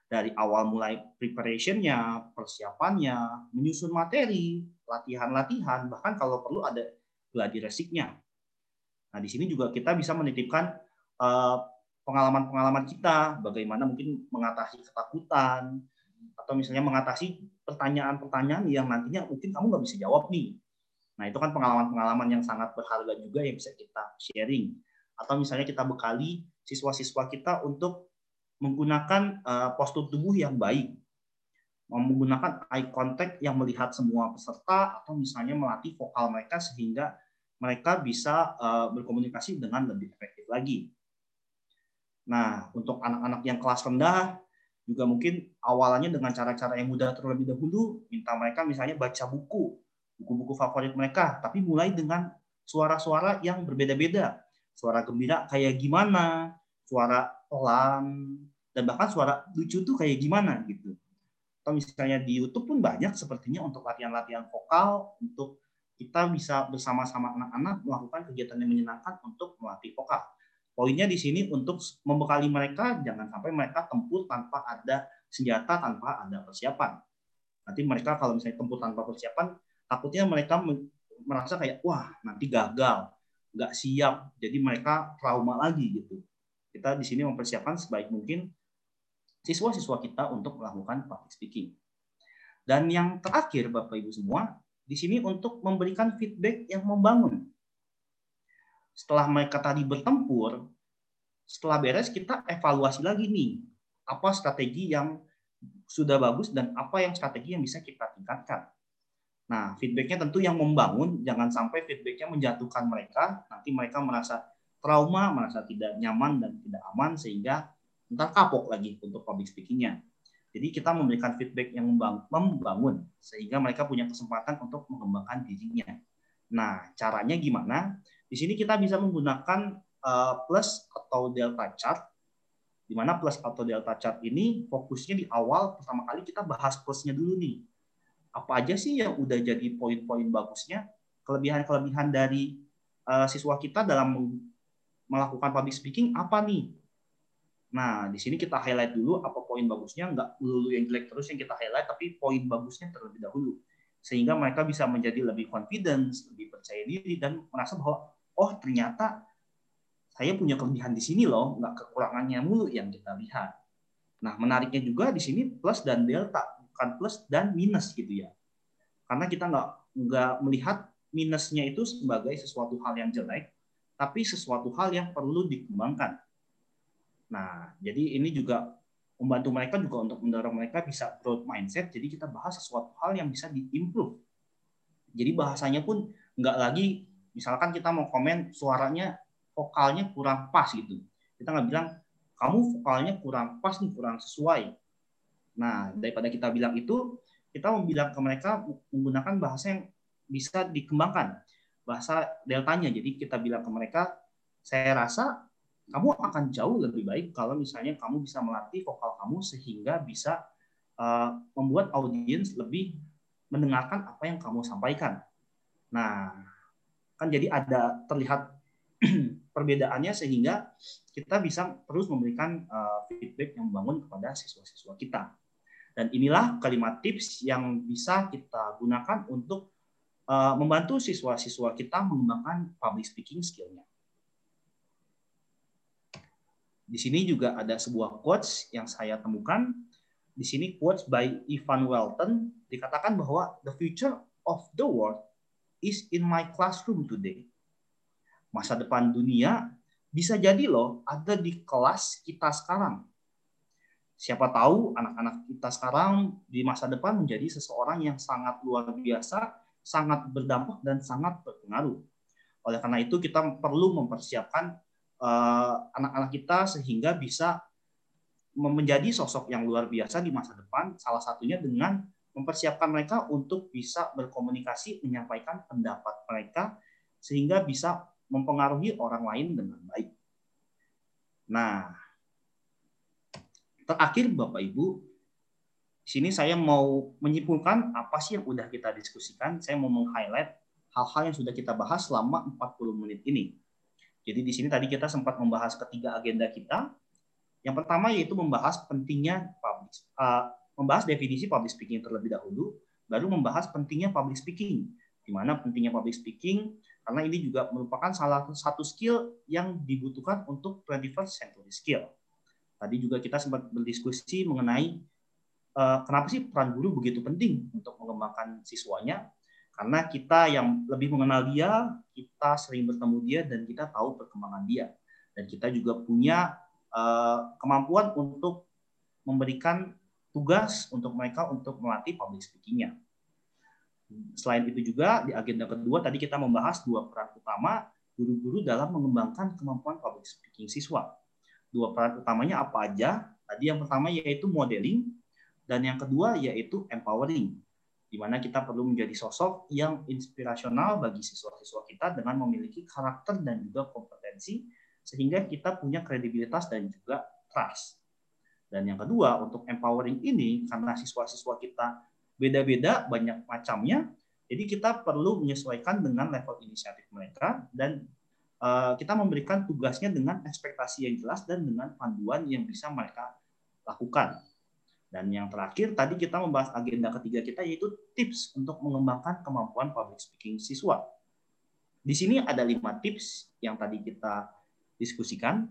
Dari awal mulai preparation-nya, persiapannya, menyusun materi, latihan-latihan, bahkan kalau perlu ada gladi resiknya. Nah, di sini juga kita bisa menitipkan pengalaman-pengalaman kita, bagaimana mungkin mengatasi ketakutan, atau misalnya mengatasi pertanyaan-pertanyaan yang nantinya mungkin kamu nggak bisa jawab nih. Nah, itu kan pengalaman-pengalaman yang sangat berharga juga yang bisa kita sharing. Atau misalnya kita bekali siswa-siswa kita untuk menggunakan postur tubuh yang baik, menggunakan eye contact yang melihat semua peserta, atau misalnya melatih vokal mereka sehingga mereka bisa berkomunikasi dengan lebih efektif lagi. Nah, untuk anak-anak yang kelas rendah, juga mungkin awalannya dengan cara-cara yang mudah terlebih dahulu, minta mereka misalnya baca buku, buku-buku favorit mereka, tapi mulai dengan suara-suara yang berbeda-beda. Suara gembira kayak gimana, suara pelan, dan bahkan suara lucu tuh kayak gimana gitu. atau misalnya di YouTube pun banyak sepertinya untuk latihan-latihan vokal, untuk kita bisa bersama-sama anak-anak melakukan kegiatan yang menyenangkan untuk melatih vokal. Poinnya di sini untuk membekali mereka, jangan sampai mereka tempur tanpa ada senjata, tanpa ada persiapan. Nanti mereka kalau misalnya tempur tanpa persiapan, takutnya mereka merasa kayak, wah nanti gagal, nggak siap, jadi mereka trauma lagi gitu. Kita di sini mempersiapkan sebaik mungkin siswa-siswa kita untuk melakukan public speaking. Dan yang terakhir Bapak Ibu semua, di sini untuk memberikan feedback yang membangun. Setelah mereka tadi bertempur, setelah beres kita evaluasi lagi nih, apa strategi yang sudah bagus dan apa yang strategi yang bisa kita tingkatkan. Nah, feedbacknya tentu yang membangun, jangan sampai feedbacknya menjatuhkan mereka, nanti mereka merasa trauma, merasa tidak nyaman dan tidak aman, sehingga ntar kapok lagi untuk public speaking-nya. Jadi kita memberikan feedback yang membangun sehingga mereka punya kesempatan untuk mengembangkan dirinya. Nah, caranya gimana? Di sini kita bisa menggunakan plus atau delta chart. Di mana plus atau delta chart ini fokusnya di awal pertama kali kita bahas plusnya dulu nih. Apa aja sih yang udah jadi poin-poin bagusnya, kelebihan-kelebihan dari siswa kita dalam melakukan public speaking apa nih? Nah, di sini kita highlight dulu apa poin bagusnya, nggak melulu yang jelek terus yang kita highlight, tapi poin bagusnya terlebih dahulu. Sehingga mereka bisa menjadi lebih confidence, lebih percaya diri, dan merasa bahwa, oh ternyata saya punya kelebihan di sini loh, nggak kekurangannya mulu yang kita lihat. Nah, menariknya juga di sini plus dan delta, bukan plus dan minus gitu ya. Karena kita nggak, nggak melihat minusnya itu sebagai sesuatu hal yang jelek, tapi sesuatu hal yang perlu dikembangkan. Nah, jadi ini juga membantu mereka juga untuk mendorong mereka bisa growth mindset, jadi kita bahas sesuatu hal yang bisa diimprove. Jadi bahasanya pun nggak lagi, misalkan kita mau komen suaranya, vokalnya kurang pas gitu. Kita nggak bilang, kamu vokalnya kurang pas nih, kurang sesuai. Nah, daripada kita bilang itu, kita bilang ke mereka menggunakan bahasa yang bisa dikembangkan. Bahasa deltanya, jadi kita bilang ke mereka, saya rasa kamu akan jauh lebih baik kalau misalnya kamu bisa melatih vokal kamu sehingga bisa uh, membuat audiens lebih mendengarkan apa yang kamu sampaikan. Nah, kan jadi ada terlihat perbedaannya sehingga kita bisa terus memberikan uh, feedback yang membangun kepada siswa-siswa kita. Dan inilah kalimat tips yang bisa kita gunakan untuk uh, membantu siswa-siswa kita mengembangkan public speaking skill-nya. Di sini juga ada sebuah quotes yang saya temukan. Di sini quotes by Evan Welton dikatakan bahwa the future of the world is in my classroom today. Masa depan dunia bisa jadi loh ada di kelas kita sekarang. Siapa tahu anak-anak kita sekarang di masa depan menjadi seseorang yang sangat luar biasa, sangat berdampak dan sangat berpengaruh. Oleh karena itu kita perlu mempersiapkan anak-anak kita sehingga bisa menjadi sosok yang luar biasa di masa depan, salah satunya dengan mempersiapkan mereka untuk bisa berkomunikasi, menyampaikan pendapat mereka sehingga bisa mempengaruhi orang lain dengan baik. Nah, terakhir Bapak Ibu, di sini saya mau menyimpulkan apa sih yang udah kita diskusikan. Saya mau meng-highlight hal-hal yang sudah kita bahas selama empat puluh menit ini. Jadi di sini tadi kita sempat membahas ketiga agenda kita. Yang pertama yaitu membahas pentingnya public, uh, membahas definisi public speaking terlebih dahulu, baru membahas pentingnya public speaking. Di mana pentingnya public speaking? Karena ini juga merupakan salah satu skill yang dibutuhkan untuk twenty-first century skill. Tadi juga kita sempat berdiskusi mengenai uh, kenapa sih peran guru begitu penting untuk mengembangkan siswanya. Karena kita yang lebih mengenal dia, kita sering bertemu dia, dan kita tahu perkembangan dia. Dan kita juga punya uh, kemampuan untuk memberikan tugas untuk mereka untuk melatih public speaking-nya. Selain itu juga, di agenda kedua, tadi kita membahas dua peran utama guru-guru dalam mengembangkan kemampuan public speaking siswa. Dua peran utamanya apa aja? Tadi yang pertama yaitu modeling, dan yang kedua yaitu empowering. Di mana kita perlu menjadi sosok yang inspirasional bagi siswa-siswa kita dengan memiliki karakter dan juga kompetensi, sehingga kita punya kredibilitas dan juga trust. Dan Dan yang kedua, untuk empowering ini, karena siswa-siswa kita beda-beda, banyak macamnya, jadi kita perlu menyesuaikan dengan level inisiatif mereka, dan uh, kita memberikan tugasnya dengan ekspektasi yang jelas dan dengan panduan yang bisa mereka lakukan. Dan yang terakhir, tadi kita membahas agenda ketiga kita, yaitu tips untuk mengembangkan kemampuan public speaking siswa. Di sini ada lima tips yang tadi kita diskusikan.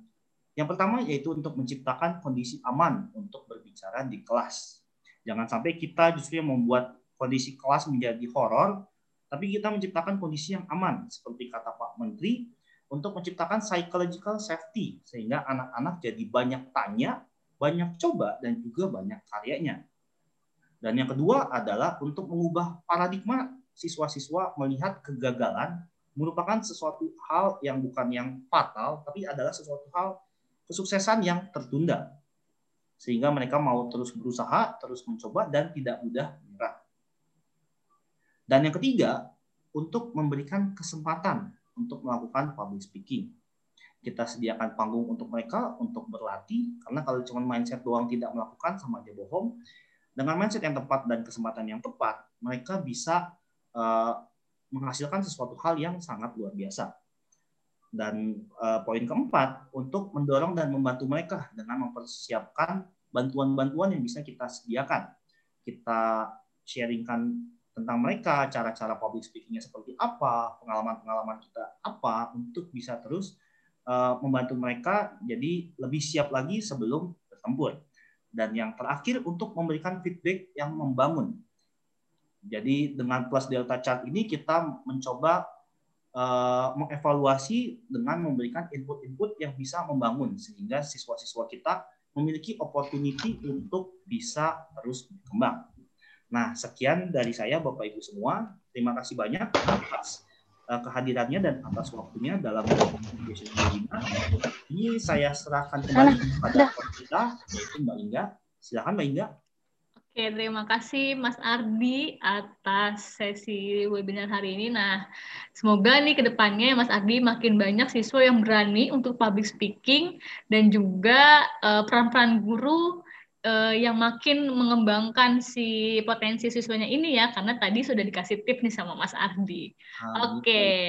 Yang pertama yaitu untuk menciptakan kondisi aman untuk berbicara di kelas. Jangan sampai kita justru membuat kondisi kelas menjadi horor, tapi kita menciptakan kondisi yang aman, seperti kata Pak Menteri, untuk menciptakan psychological safety, sehingga anak-anak jadi banyak tanya, banyak coba, dan juga banyak karyanya. Dan yang kedua adalah untuk mengubah paradigma siswa-siswa melihat kegagalan merupakan sesuatu hal yang bukan yang fatal, tapi adalah sesuatu hal kesuksesan yang tertunda. Sehingga mereka mau terus berusaha, terus mencoba, dan tidak mudah menyerah. Dan yang ketiga, untuk memberikan kesempatan untuk melakukan public speaking. Kita sediakan panggung untuk mereka untuk berlatih, karena kalau cuma mindset doang tidak melakukan, sama aja bohong. Dengan mindset yang tepat dan kesempatan yang tepat, mereka bisa uh, menghasilkan sesuatu hal yang sangat luar biasa. Dan eh, poin keempat, untuk mendorong dan membantu mereka dengan mempersiapkan bantuan-bantuan yang bisa kita sediakan. Kita sharingkan tentang mereka, cara-cara public speaking-nya seperti apa, pengalaman-pengalaman kita apa, untuk bisa terus eh, membantu mereka jadi lebih siap lagi sebelum bertempur. Dan yang terakhir, untuk memberikan feedback yang membangun. Jadi dengan plus delta chart ini kita mencoba uh, mengevaluasi dengan memberikan input-input yang bisa membangun, sehingga siswa-siswa kita memiliki opportunity untuk bisa terus berkembang. Nah, sekian dari saya Bapak-Ibu semua. Terima kasih banyak atas uh, kehadirannya dan atas waktunya dalam presentation webinar. Ini saya serahkan kembali kepada kita, yaitu Mbak Inga. Silakan Mbak Inga. Oke, terima kasih Mas Ardi atas sesi webinar hari ini. Nah, semoga nih ke depannya Mas Ardi makin banyak siswa yang berani untuk public speaking, dan juga uh, peran-peran guru uh, yang makin mengembangkan si potensi siswanya ini ya, karena tadi sudah dikasih tips nih sama Mas Ardi. Ah, Oke. Okay.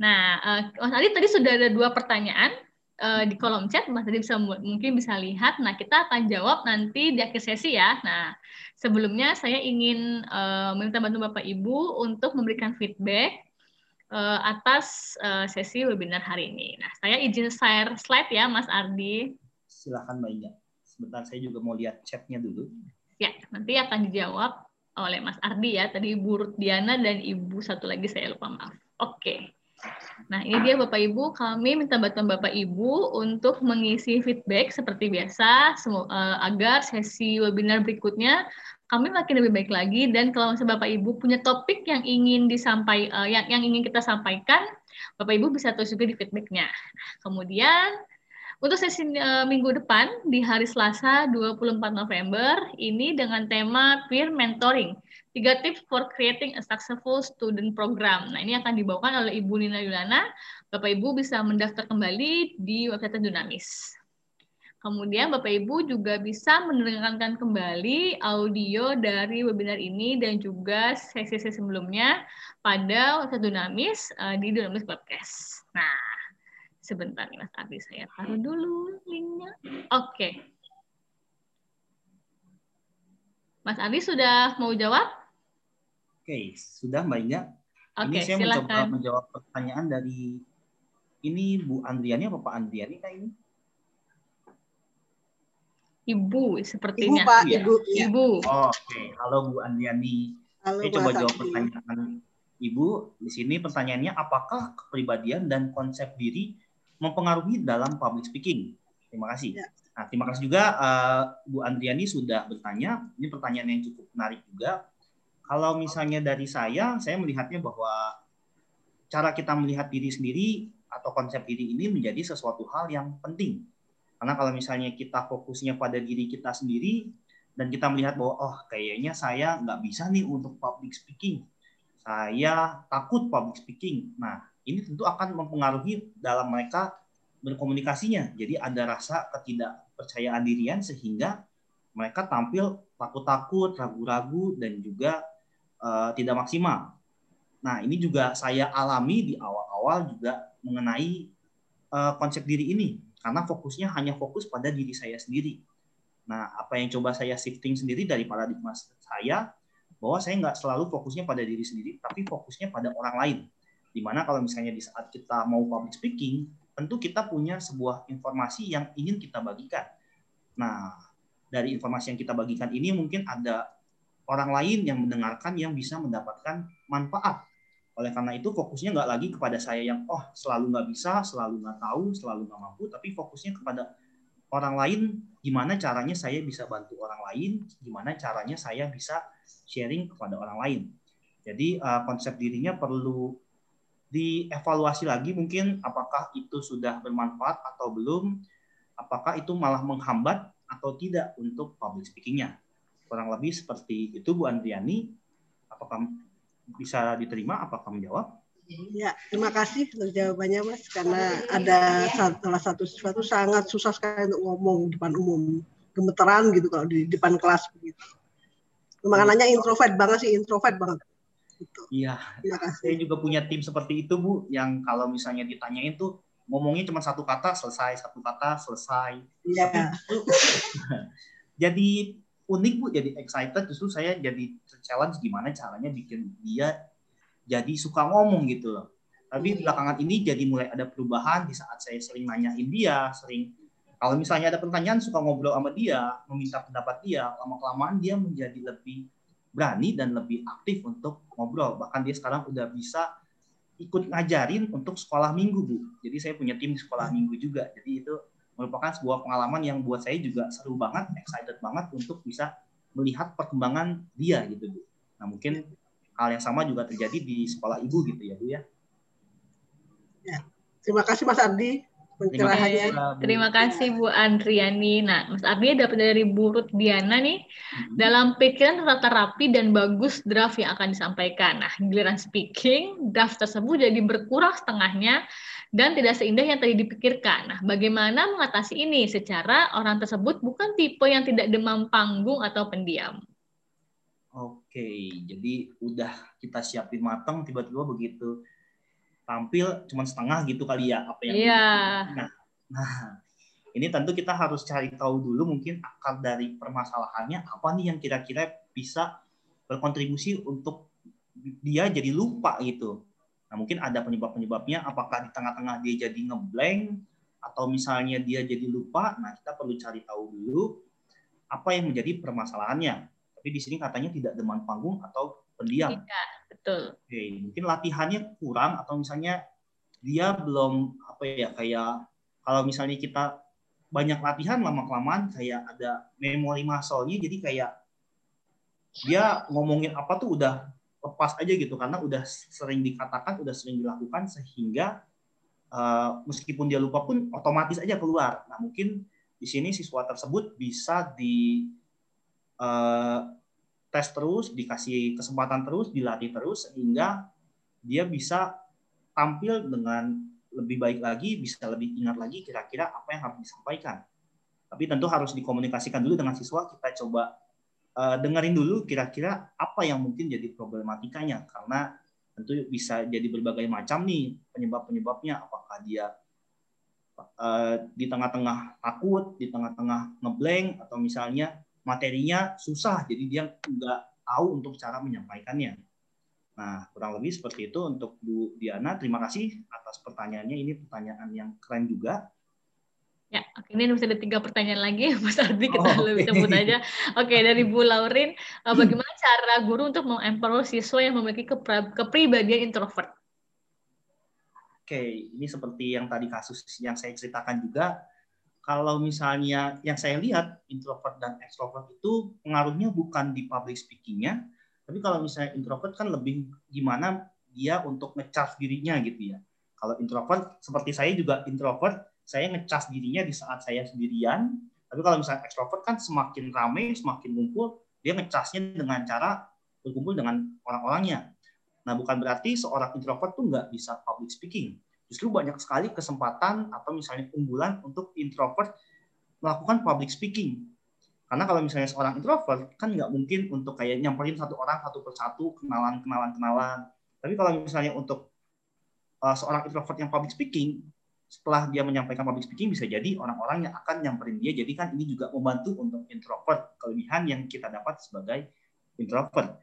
Nah, uh, Mas Ardi tadi sudah ada dua pertanyaan di kolom chat, Mas Ardi bisa mungkin bisa lihat. Nah, kita akan jawab nanti di akhir sesi ya. Nah, sebelumnya saya ingin uh, minta bantu Bapak Ibu untuk memberikan feedback uh, atas uh, sesi webinar hari ini. Nah, saya izin share slide ya, Mas Ardi. Silakan Mbak Ida. Sebentar, saya juga mau lihat chatnya dulu. Ya, nanti akan dijawab oleh Mas Ardi ya. Tadi Bu Ruth Diana dan Ibu satu lagi saya lupa, maaf. Oke. Nah, ini dia Bapak Ibu, kami minta bantuan Bapak Ibu untuk mengisi feedback seperti biasa, agar sesi webinar berikutnya kami makin lebih baik lagi. Dan kalau misalnya Bapak Ibu punya topik yang ingin disampaikan, yang, yang ingin kita sampaikan, Bapak Ibu bisa tulis juga di feedbacknya. Kemudian untuk sesi uh, minggu depan di hari Selasa dua puluh empat November ini dengan tema peer mentoring, tiga tips for creating a successful student program. Nah, ini akan dibawakan oleh Ibu Nina Yulana. Bapak Ibu bisa mendaftar kembali di website Dunamis. Kemudian Bapak Ibu juga bisa mendengarkan kembali audio dari webinar ini dan juga sesi-sesi sebelumnya pada website Dunamis uh, di Dunamis Podcast. Nah, sebentar nih Mas Ardi, saya taruh dulu linknya. Oke. Okay. Mas Ardi sudah mau jawab? Oke, okay, sudah Mbak Inga. Oke, okay, silakan. Ini saya mencoba menjawab pertanyaan dari, ini Bu Andriani apa Pak Andriani kah ini? Ibu sepertinya. Ibu, Pak. Ya. Ibu. Ya. Ibu. Oh, oke, okay. Halo Bu Andriani. Halo, saya coba jawab pertanyaan Ibu. Di sini pertanyaannya, apakah kepribadian dan konsep diri mempengaruhi dalam public speaking? Terima kasih. Ya. Nah, terima kasih juga uh, Bu Andriani sudah bertanya. Ini pertanyaan yang cukup menarik juga. Kalau misalnya dari saya, saya melihatnya bahwa cara kita melihat diri sendiri atau konsep diri ini menjadi sesuatu hal yang penting. Karena kalau misalnya kita fokusnya pada diri kita sendiri, dan kita melihat bahwa, oh kayaknya saya nggak bisa nih untuk public speaking. Saya takut public speaking. Nah, ini tentu akan mempengaruhi dalam mereka berkomunikasinya. Jadi ada rasa ketidakpercayaan dirian sehingga mereka tampil takut-takut, ragu-ragu, dan juga uh, tidak maksimal. Nah, ini juga saya alami di awal-awal juga mengenai uh, konsep diri ini. Karena fokusnya hanya fokus pada diri saya sendiri. Nah, apa yang coba saya shifting sendiri dari paradigma saya, bahwa saya nggak selalu fokusnya pada diri sendiri, tapi fokusnya pada orang lain. Dimana kalau misalnya di saat kita mau public speaking, tentu kita punya sebuah informasi yang ingin kita bagikan. Nah, dari informasi yang kita bagikan ini mungkin ada orang lain yang mendengarkan yang bisa mendapatkan manfaat. Oleh karena itu fokusnya nggak lagi kepada saya yang oh selalu nggak bisa, selalu nggak tahu, selalu nggak mampu, tapi fokusnya kepada orang lain, gimana caranya saya bisa bantu orang lain, gimana caranya saya bisa sharing kepada orang lain. Jadi uh, konsep dirinya perlu dievaluasi lagi mungkin apakah itu sudah bermanfaat atau belum, apakah itu malah menghambat atau tidak untuk public speaking-nya. Kurang lebih seperti itu, Bu Andriani. Apakah bisa diterima? Apakah menjawab? Ya, terima kasih untuk jawabannya, Mas. Karena ada salah satu sesuatu sangat susah sekali untuk ngomong di depan umum, gemeteran gitu kalau di depan kelas begitu. Makanya introvert banget sih, introvert banget. Iya. Gitu. Saya juga punya tim seperti itu, Bu, yang kalau misalnya ditanyain tuh ngomongnya cuma satu kata selesai, satu kata selesai. Iya. Jadi unik, Bu, jadi excited, justru saya jadi challenge gimana caranya bikin dia jadi suka ngomong gitu loh. Tapi belakangan ini jadi mulai ada perubahan di saat saya sering nanyain dia, sering kalau misalnya ada pertanyaan suka ngobrol sama dia, meminta pendapat dia, lama-kelamaan dia menjadi lebih berani dan lebih aktif untuk ngobrol. Bahkan dia sekarang udah bisa ikut ngajarin untuk sekolah minggu, Bu. Jadi saya punya tim di sekolah minggu juga. Jadi itu merupakan sebuah pengalaman yang buat saya juga seru banget, excited banget untuk bisa melihat perkembangan dia gitu, Bu. Nah, mungkin hal yang sama juga terjadi di sekolah Ibu gitu ya, Bu ya. Ya. Terima kasih Mas Ardi pencerahannya. Terima, Terima kasih Bu Andriani. Nah, Mas Ardi dapat dari Bu Ruth Diana nih, hmm. dalam pikiran rata rapi dan bagus draft yang akan disampaikan. Nah, giliran speaking, draft tersebut jadi berkurang setengahnya dan tidak seindah yang tadi dipikirkan. Nah, bagaimana mengatasi ini secara orang tersebut bukan tipe yang tidak demam panggung atau pendiam? Oke, jadi udah kita siapin matang, tiba-tiba begitu tampil cuman setengah gitu kali ya apa yang yeah. nah, nah, ini tentu kita harus cari tahu dulu mungkin akar dari permasalahannya apa nih yang kira-kira bisa berkontribusi untuk dia jadi lupa gitu. Nah, mungkin ada penyebab-penyebabnya, apakah di tengah-tengah dia jadi ngeblank, atau misalnya dia jadi lupa. Nah, kita perlu cari tahu dulu apa yang menjadi permasalahannya. Tapi di sini katanya tidak demam panggung atau pendiam. Tidak, betul. Oke, mungkin latihannya kurang, atau misalnya dia belum, apa ya, kayak kalau misalnya kita banyak latihan, lama-kelamaan kayak ada memori muscle-nya, jadi kayak dia ngomongin apa tuh udah lepas aja gitu, karena udah sering dikatakan, udah sering dilakukan, sehingga uh, meskipun dia lupa pun otomatis aja keluar. Nah, mungkin di sini siswa tersebut bisa di uh, tes terus, dikasih kesempatan terus, dilatih terus, sehingga dia bisa tampil dengan lebih baik lagi, bisa lebih ingat lagi kira-kira apa yang harus disampaikan. Tapi tentu harus dikomunikasikan dulu dengan siswa, kita coba Uh, dengerin dulu kira-kira apa yang mungkin jadi problematikanya, karena tentu bisa jadi berbagai macam nih penyebab-penyebabnya. Apakah dia uh, di tengah-tengah takut, di tengah-tengah ngeblank, atau misalnya materinya susah, jadi dia nggak tahu untuk cara menyampaikannya. Nah, kurang lebih seperti itu untuk Bu Diana. Terima kasih atas pertanyaannya. Ini pertanyaan yang keren juga. Ya, oke, ini masih ada tiga pertanyaan lagi, Mas Ardi, kita oh, lebih sebut okay. aja. Oke, dari Bu Laurin, bagaimana cara guru untuk mengempower siswa yang memiliki kepribadian introvert? Oke, ini seperti yang tadi kasus yang saya ceritakan juga. Kalau misalnya yang saya lihat, introvert dan extrovert itu pengaruhnya bukan di public speaking-nya, tapi kalau misalnya introvert kan lebih gimana dia untuk nge-charge dirinya gitu ya. Kalau introvert, seperti saya juga introvert, saya ngecas dirinya di saat saya sendirian. Tapi kalau misalnya extrovert kan semakin ramai, semakin ngumpul, dia ngecasnya dengan cara berkumpul dengan orang-orangnya. Nah, bukan berarti seorang introvert tuh nggak bisa public speaking. justru banyak sekali kesempatan atau misalnya unggulan untuk introvert melakukan public speaking. Karena kalau misalnya seorang introvert kan nggak mungkin untuk kayak nyamperin satu orang satu persatu, kenalan kenalan kenalan. Tapi kalau misalnya untuk uh, seorang introvert yang public speaking, setelah dia menyampaikan public speaking bisa jadi orang-orang yang akan nyamperin dia. Jadi kan ini juga membantu untuk introvert, kelebihan yang kita dapat sebagai introvert.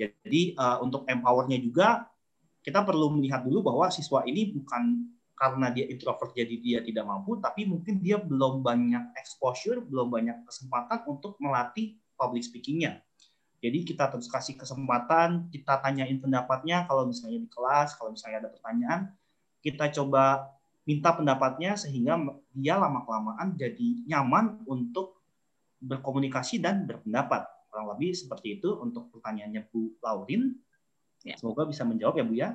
Jadi uh, untuk empowernya juga kita perlu melihat dulu bahwa siswa ini bukan karena dia introvert jadi dia tidak mampu, tapi mungkin dia belum banyak exposure, belum banyak kesempatan untuk melatih public speaking-nya. Jadi kita terus kasih kesempatan, kita tanyain pendapatnya kalau misalnya di kelas, kalau misalnya ada pertanyaan, kita coba minta pendapatnya sehingga dia lama-kelamaan jadi nyaman untuk berkomunikasi dan berpendapat. Kurang lebih seperti itu untuk pertanyaannya Bu Laurin. Ya. Semoga bisa menjawab ya Bu ya.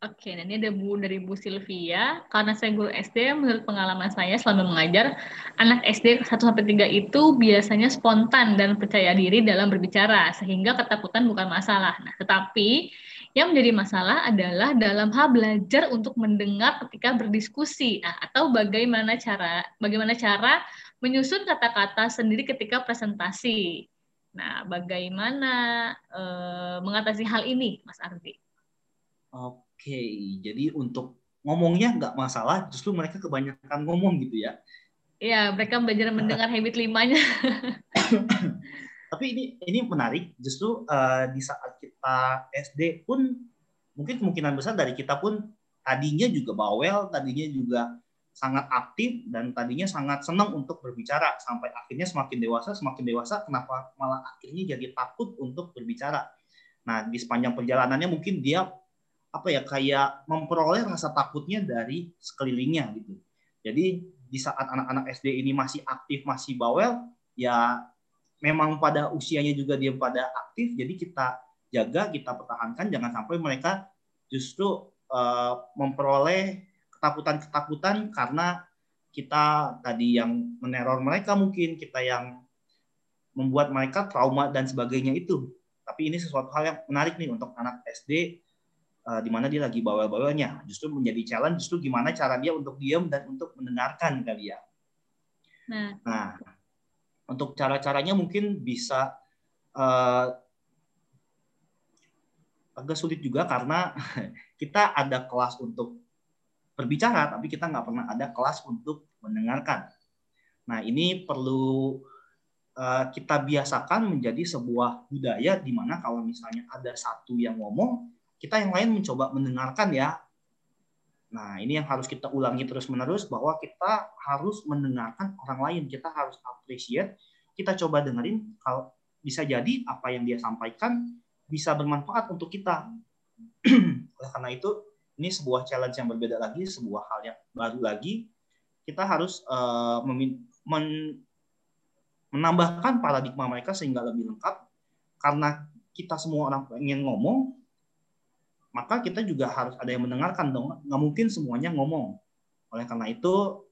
Oke, ini ada Bu dari Bu Silvia. Karena saya guru S D, menurut pengalaman saya selama mengajar, anak S D satu sampai tiga itu biasanya spontan dan percaya diri dalam berbicara, sehingga ketakutan bukan masalah. Nah, tetapi yang menjadi masalah adalah dalam hal belajar untuk mendengar ketika berdiskusi, nah, atau bagaimana cara bagaimana cara menyusun kata-kata sendiri ketika presentasi. Nah, bagaimana eh, mengatasi hal ini, Mas Ardi? Oke. Oke, jadi untuk ngomongnya nggak masalah, justru mereka kebanyakan ngomong gitu ya. Iya, mereka belajar mendengar habit limanya. Tapi ini ini menarik, justru uh, di saat kita S D pun, mungkin kemungkinan besar dari kita pun tadinya juga bawel, tadinya juga sangat aktif, dan tadinya sangat senang untuk berbicara. Sampai akhirnya semakin dewasa, semakin dewasa, kenapa malah akhirnya jadi takut untuk berbicara. Nah, di sepanjang perjalanannya mungkin dia apa ya kayak memperoleh rasa takutnya dari sekelilingnya gitu. Jadi di saat anak-anak S D ini masih aktif, masih bawel, ya memang pada usianya juga dia pada aktif. Jadi kita jaga, kita pertahankan, jangan sampai mereka justru uh, memperoleh ketakutan-ketakutan karena kita tadi yang meneror mereka, mungkin kita yang membuat mereka trauma dan sebagainya itu. Tapi ini sesuatu hal yang menarik nih untuk anak S D. Uh, di mana dia lagi bawel-bawelnya, justru menjadi challenge, justru gimana cara dia untuk diam dan untuk mendengarkan kali ya. Nah, nah untuk cara-caranya mungkin bisa uh, agak sulit juga karena kita ada kelas untuk berbicara, tapi kita nggak pernah ada kelas untuk mendengarkan. Nah, ini perlu uh, kita biasakan menjadi sebuah budaya di mana kalau misalnya ada satu yang ngomong, kita yang lain mencoba mendengarkan ya. Nah, ini yang harus kita ulangi terus-menerus bahwa kita harus mendengarkan orang lain. Kita harus appreciate, kita coba dengerin, kalau bisa jadi apa yang dia sampaikan bisa bermanfaat untuk kita. Oleh karena itu, ini sebuah challenge yang berbeda lagi, sebuah hal yang baru lagi. Kita harus uh, memin- men- menambahkan paradigma mereka sehingga lebih lengkap. Karena kita semua orang pengen ngomong, maka kita juga harus ada yang mendengarkan dong. Nggak mungkin semuanya ngomong. Oleh karena itu,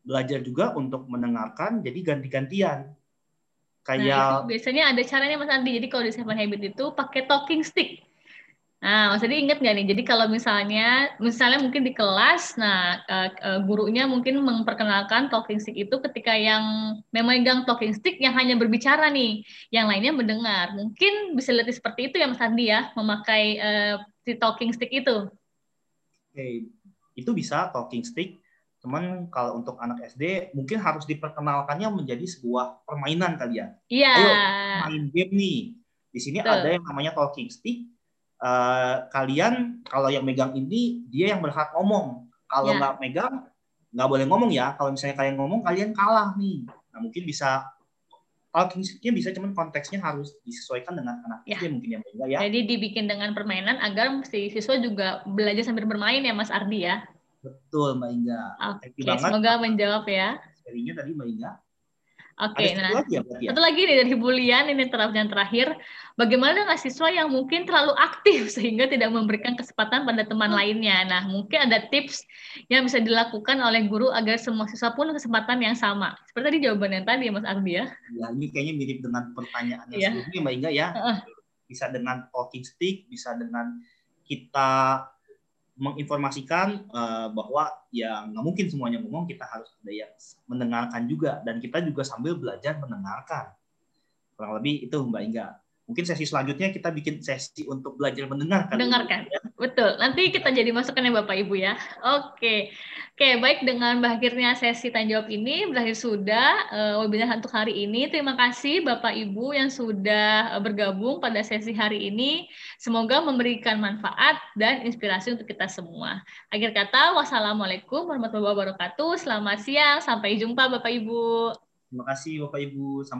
belajar juga untuk mendengarkan, jadi ganti-gantian. Kayak nah, biasanya ada caranya, Mas Andi. Jadi kalau di Seven Habits itu pakai talking stick. Nah, Mas Andi ingat nggak nih? Jadi kalau misalnya, misalnya mungkin di kelas, nah gurunya mungkin memperkenalkan talking stick itu ketika yang memegang talking stick yang hanya berbicara nih, yang lainnya mendengar. Mungkin bisa lihat seperti itu ya, Mas Andi ya, memakai si talking stick itu. Oke, itu bisa talking stick. Cuman kalau untuk anak S D mungkin harus diperkenalkannya menjadi sebuah permainan kalian. Iya. Ayo main game nih. Di sini Tuh. Ada yang namanya talking stick. Uh, kalian kalau yang megang ini dia yang berhak ngomong. Kalau ya. Nggak megang nggak boleh ngomong ya. Kalau misalnya kalian ngomong kalian kalah nih. Nah, mungkin bisa. Talking stick-nya bisa, cuman konteksnya harus disesuaikan dengan anak ya. S D mungkin yang beda ya. Jadi dibikin dengan permainan agar si siswa juga belajar sambil bermain ya, Mas Ardi ya. Betul Mbak Inga. Oke, okay. Semoga menjawab ya. Serinya tadi Mbak Inga. Oke, okay, nah satu lagi, ya, ya? Satu lagi nih dari Bulian, ini yang terakhir. Bagaimana dengan siswa yang mungkin terlalu aktif sehingga tidak memberikan kesempatan pada teman hmm. lainnya? Nah, mungkin ada tips yang bisa dilakukan oleh guru agar semua siswa pun kesempatan yang sama. Seperti tadi jawaban yang tadi, Mas Ardi ya. Ya, ini kayaknya mirip dengan pertanyaan yang yeah. sebelumnya, Mbak Inga ya. Uh-uh. Bisa dengan talking stick, bisa dengan kita menginformasikan uh, bahwa ya nggak mungkin semuanya ngomong, kita harus ada yang mendengarkan juga, dan kita juga sambil belajar mendengarkan. Kurang lebih itu Mbak Inga. Mungkin sesi selanjutnya kita bikin sesi untuk belajar mendengarkan. Dengarkan, ya. Betul. Nanti kita jadi masukannya Bapak Ibu ya. Oke, oke baik, dengan berakhirnya sesi tanya jawab ini berakhir sudah uh, webinar untuk hari ini. Terima kasih Bapak Ibu yang sudah bergabung pada sesi hari ini. Semoga memberikan manfaat dan inspirasi untuk kita semua. Akhir kata, wassalamualaikum warahmatullahi wabarakatuh. Selamat siang, sampai jumpa Bapak Ibu. Terima kasih Bapak Ibu. Sampai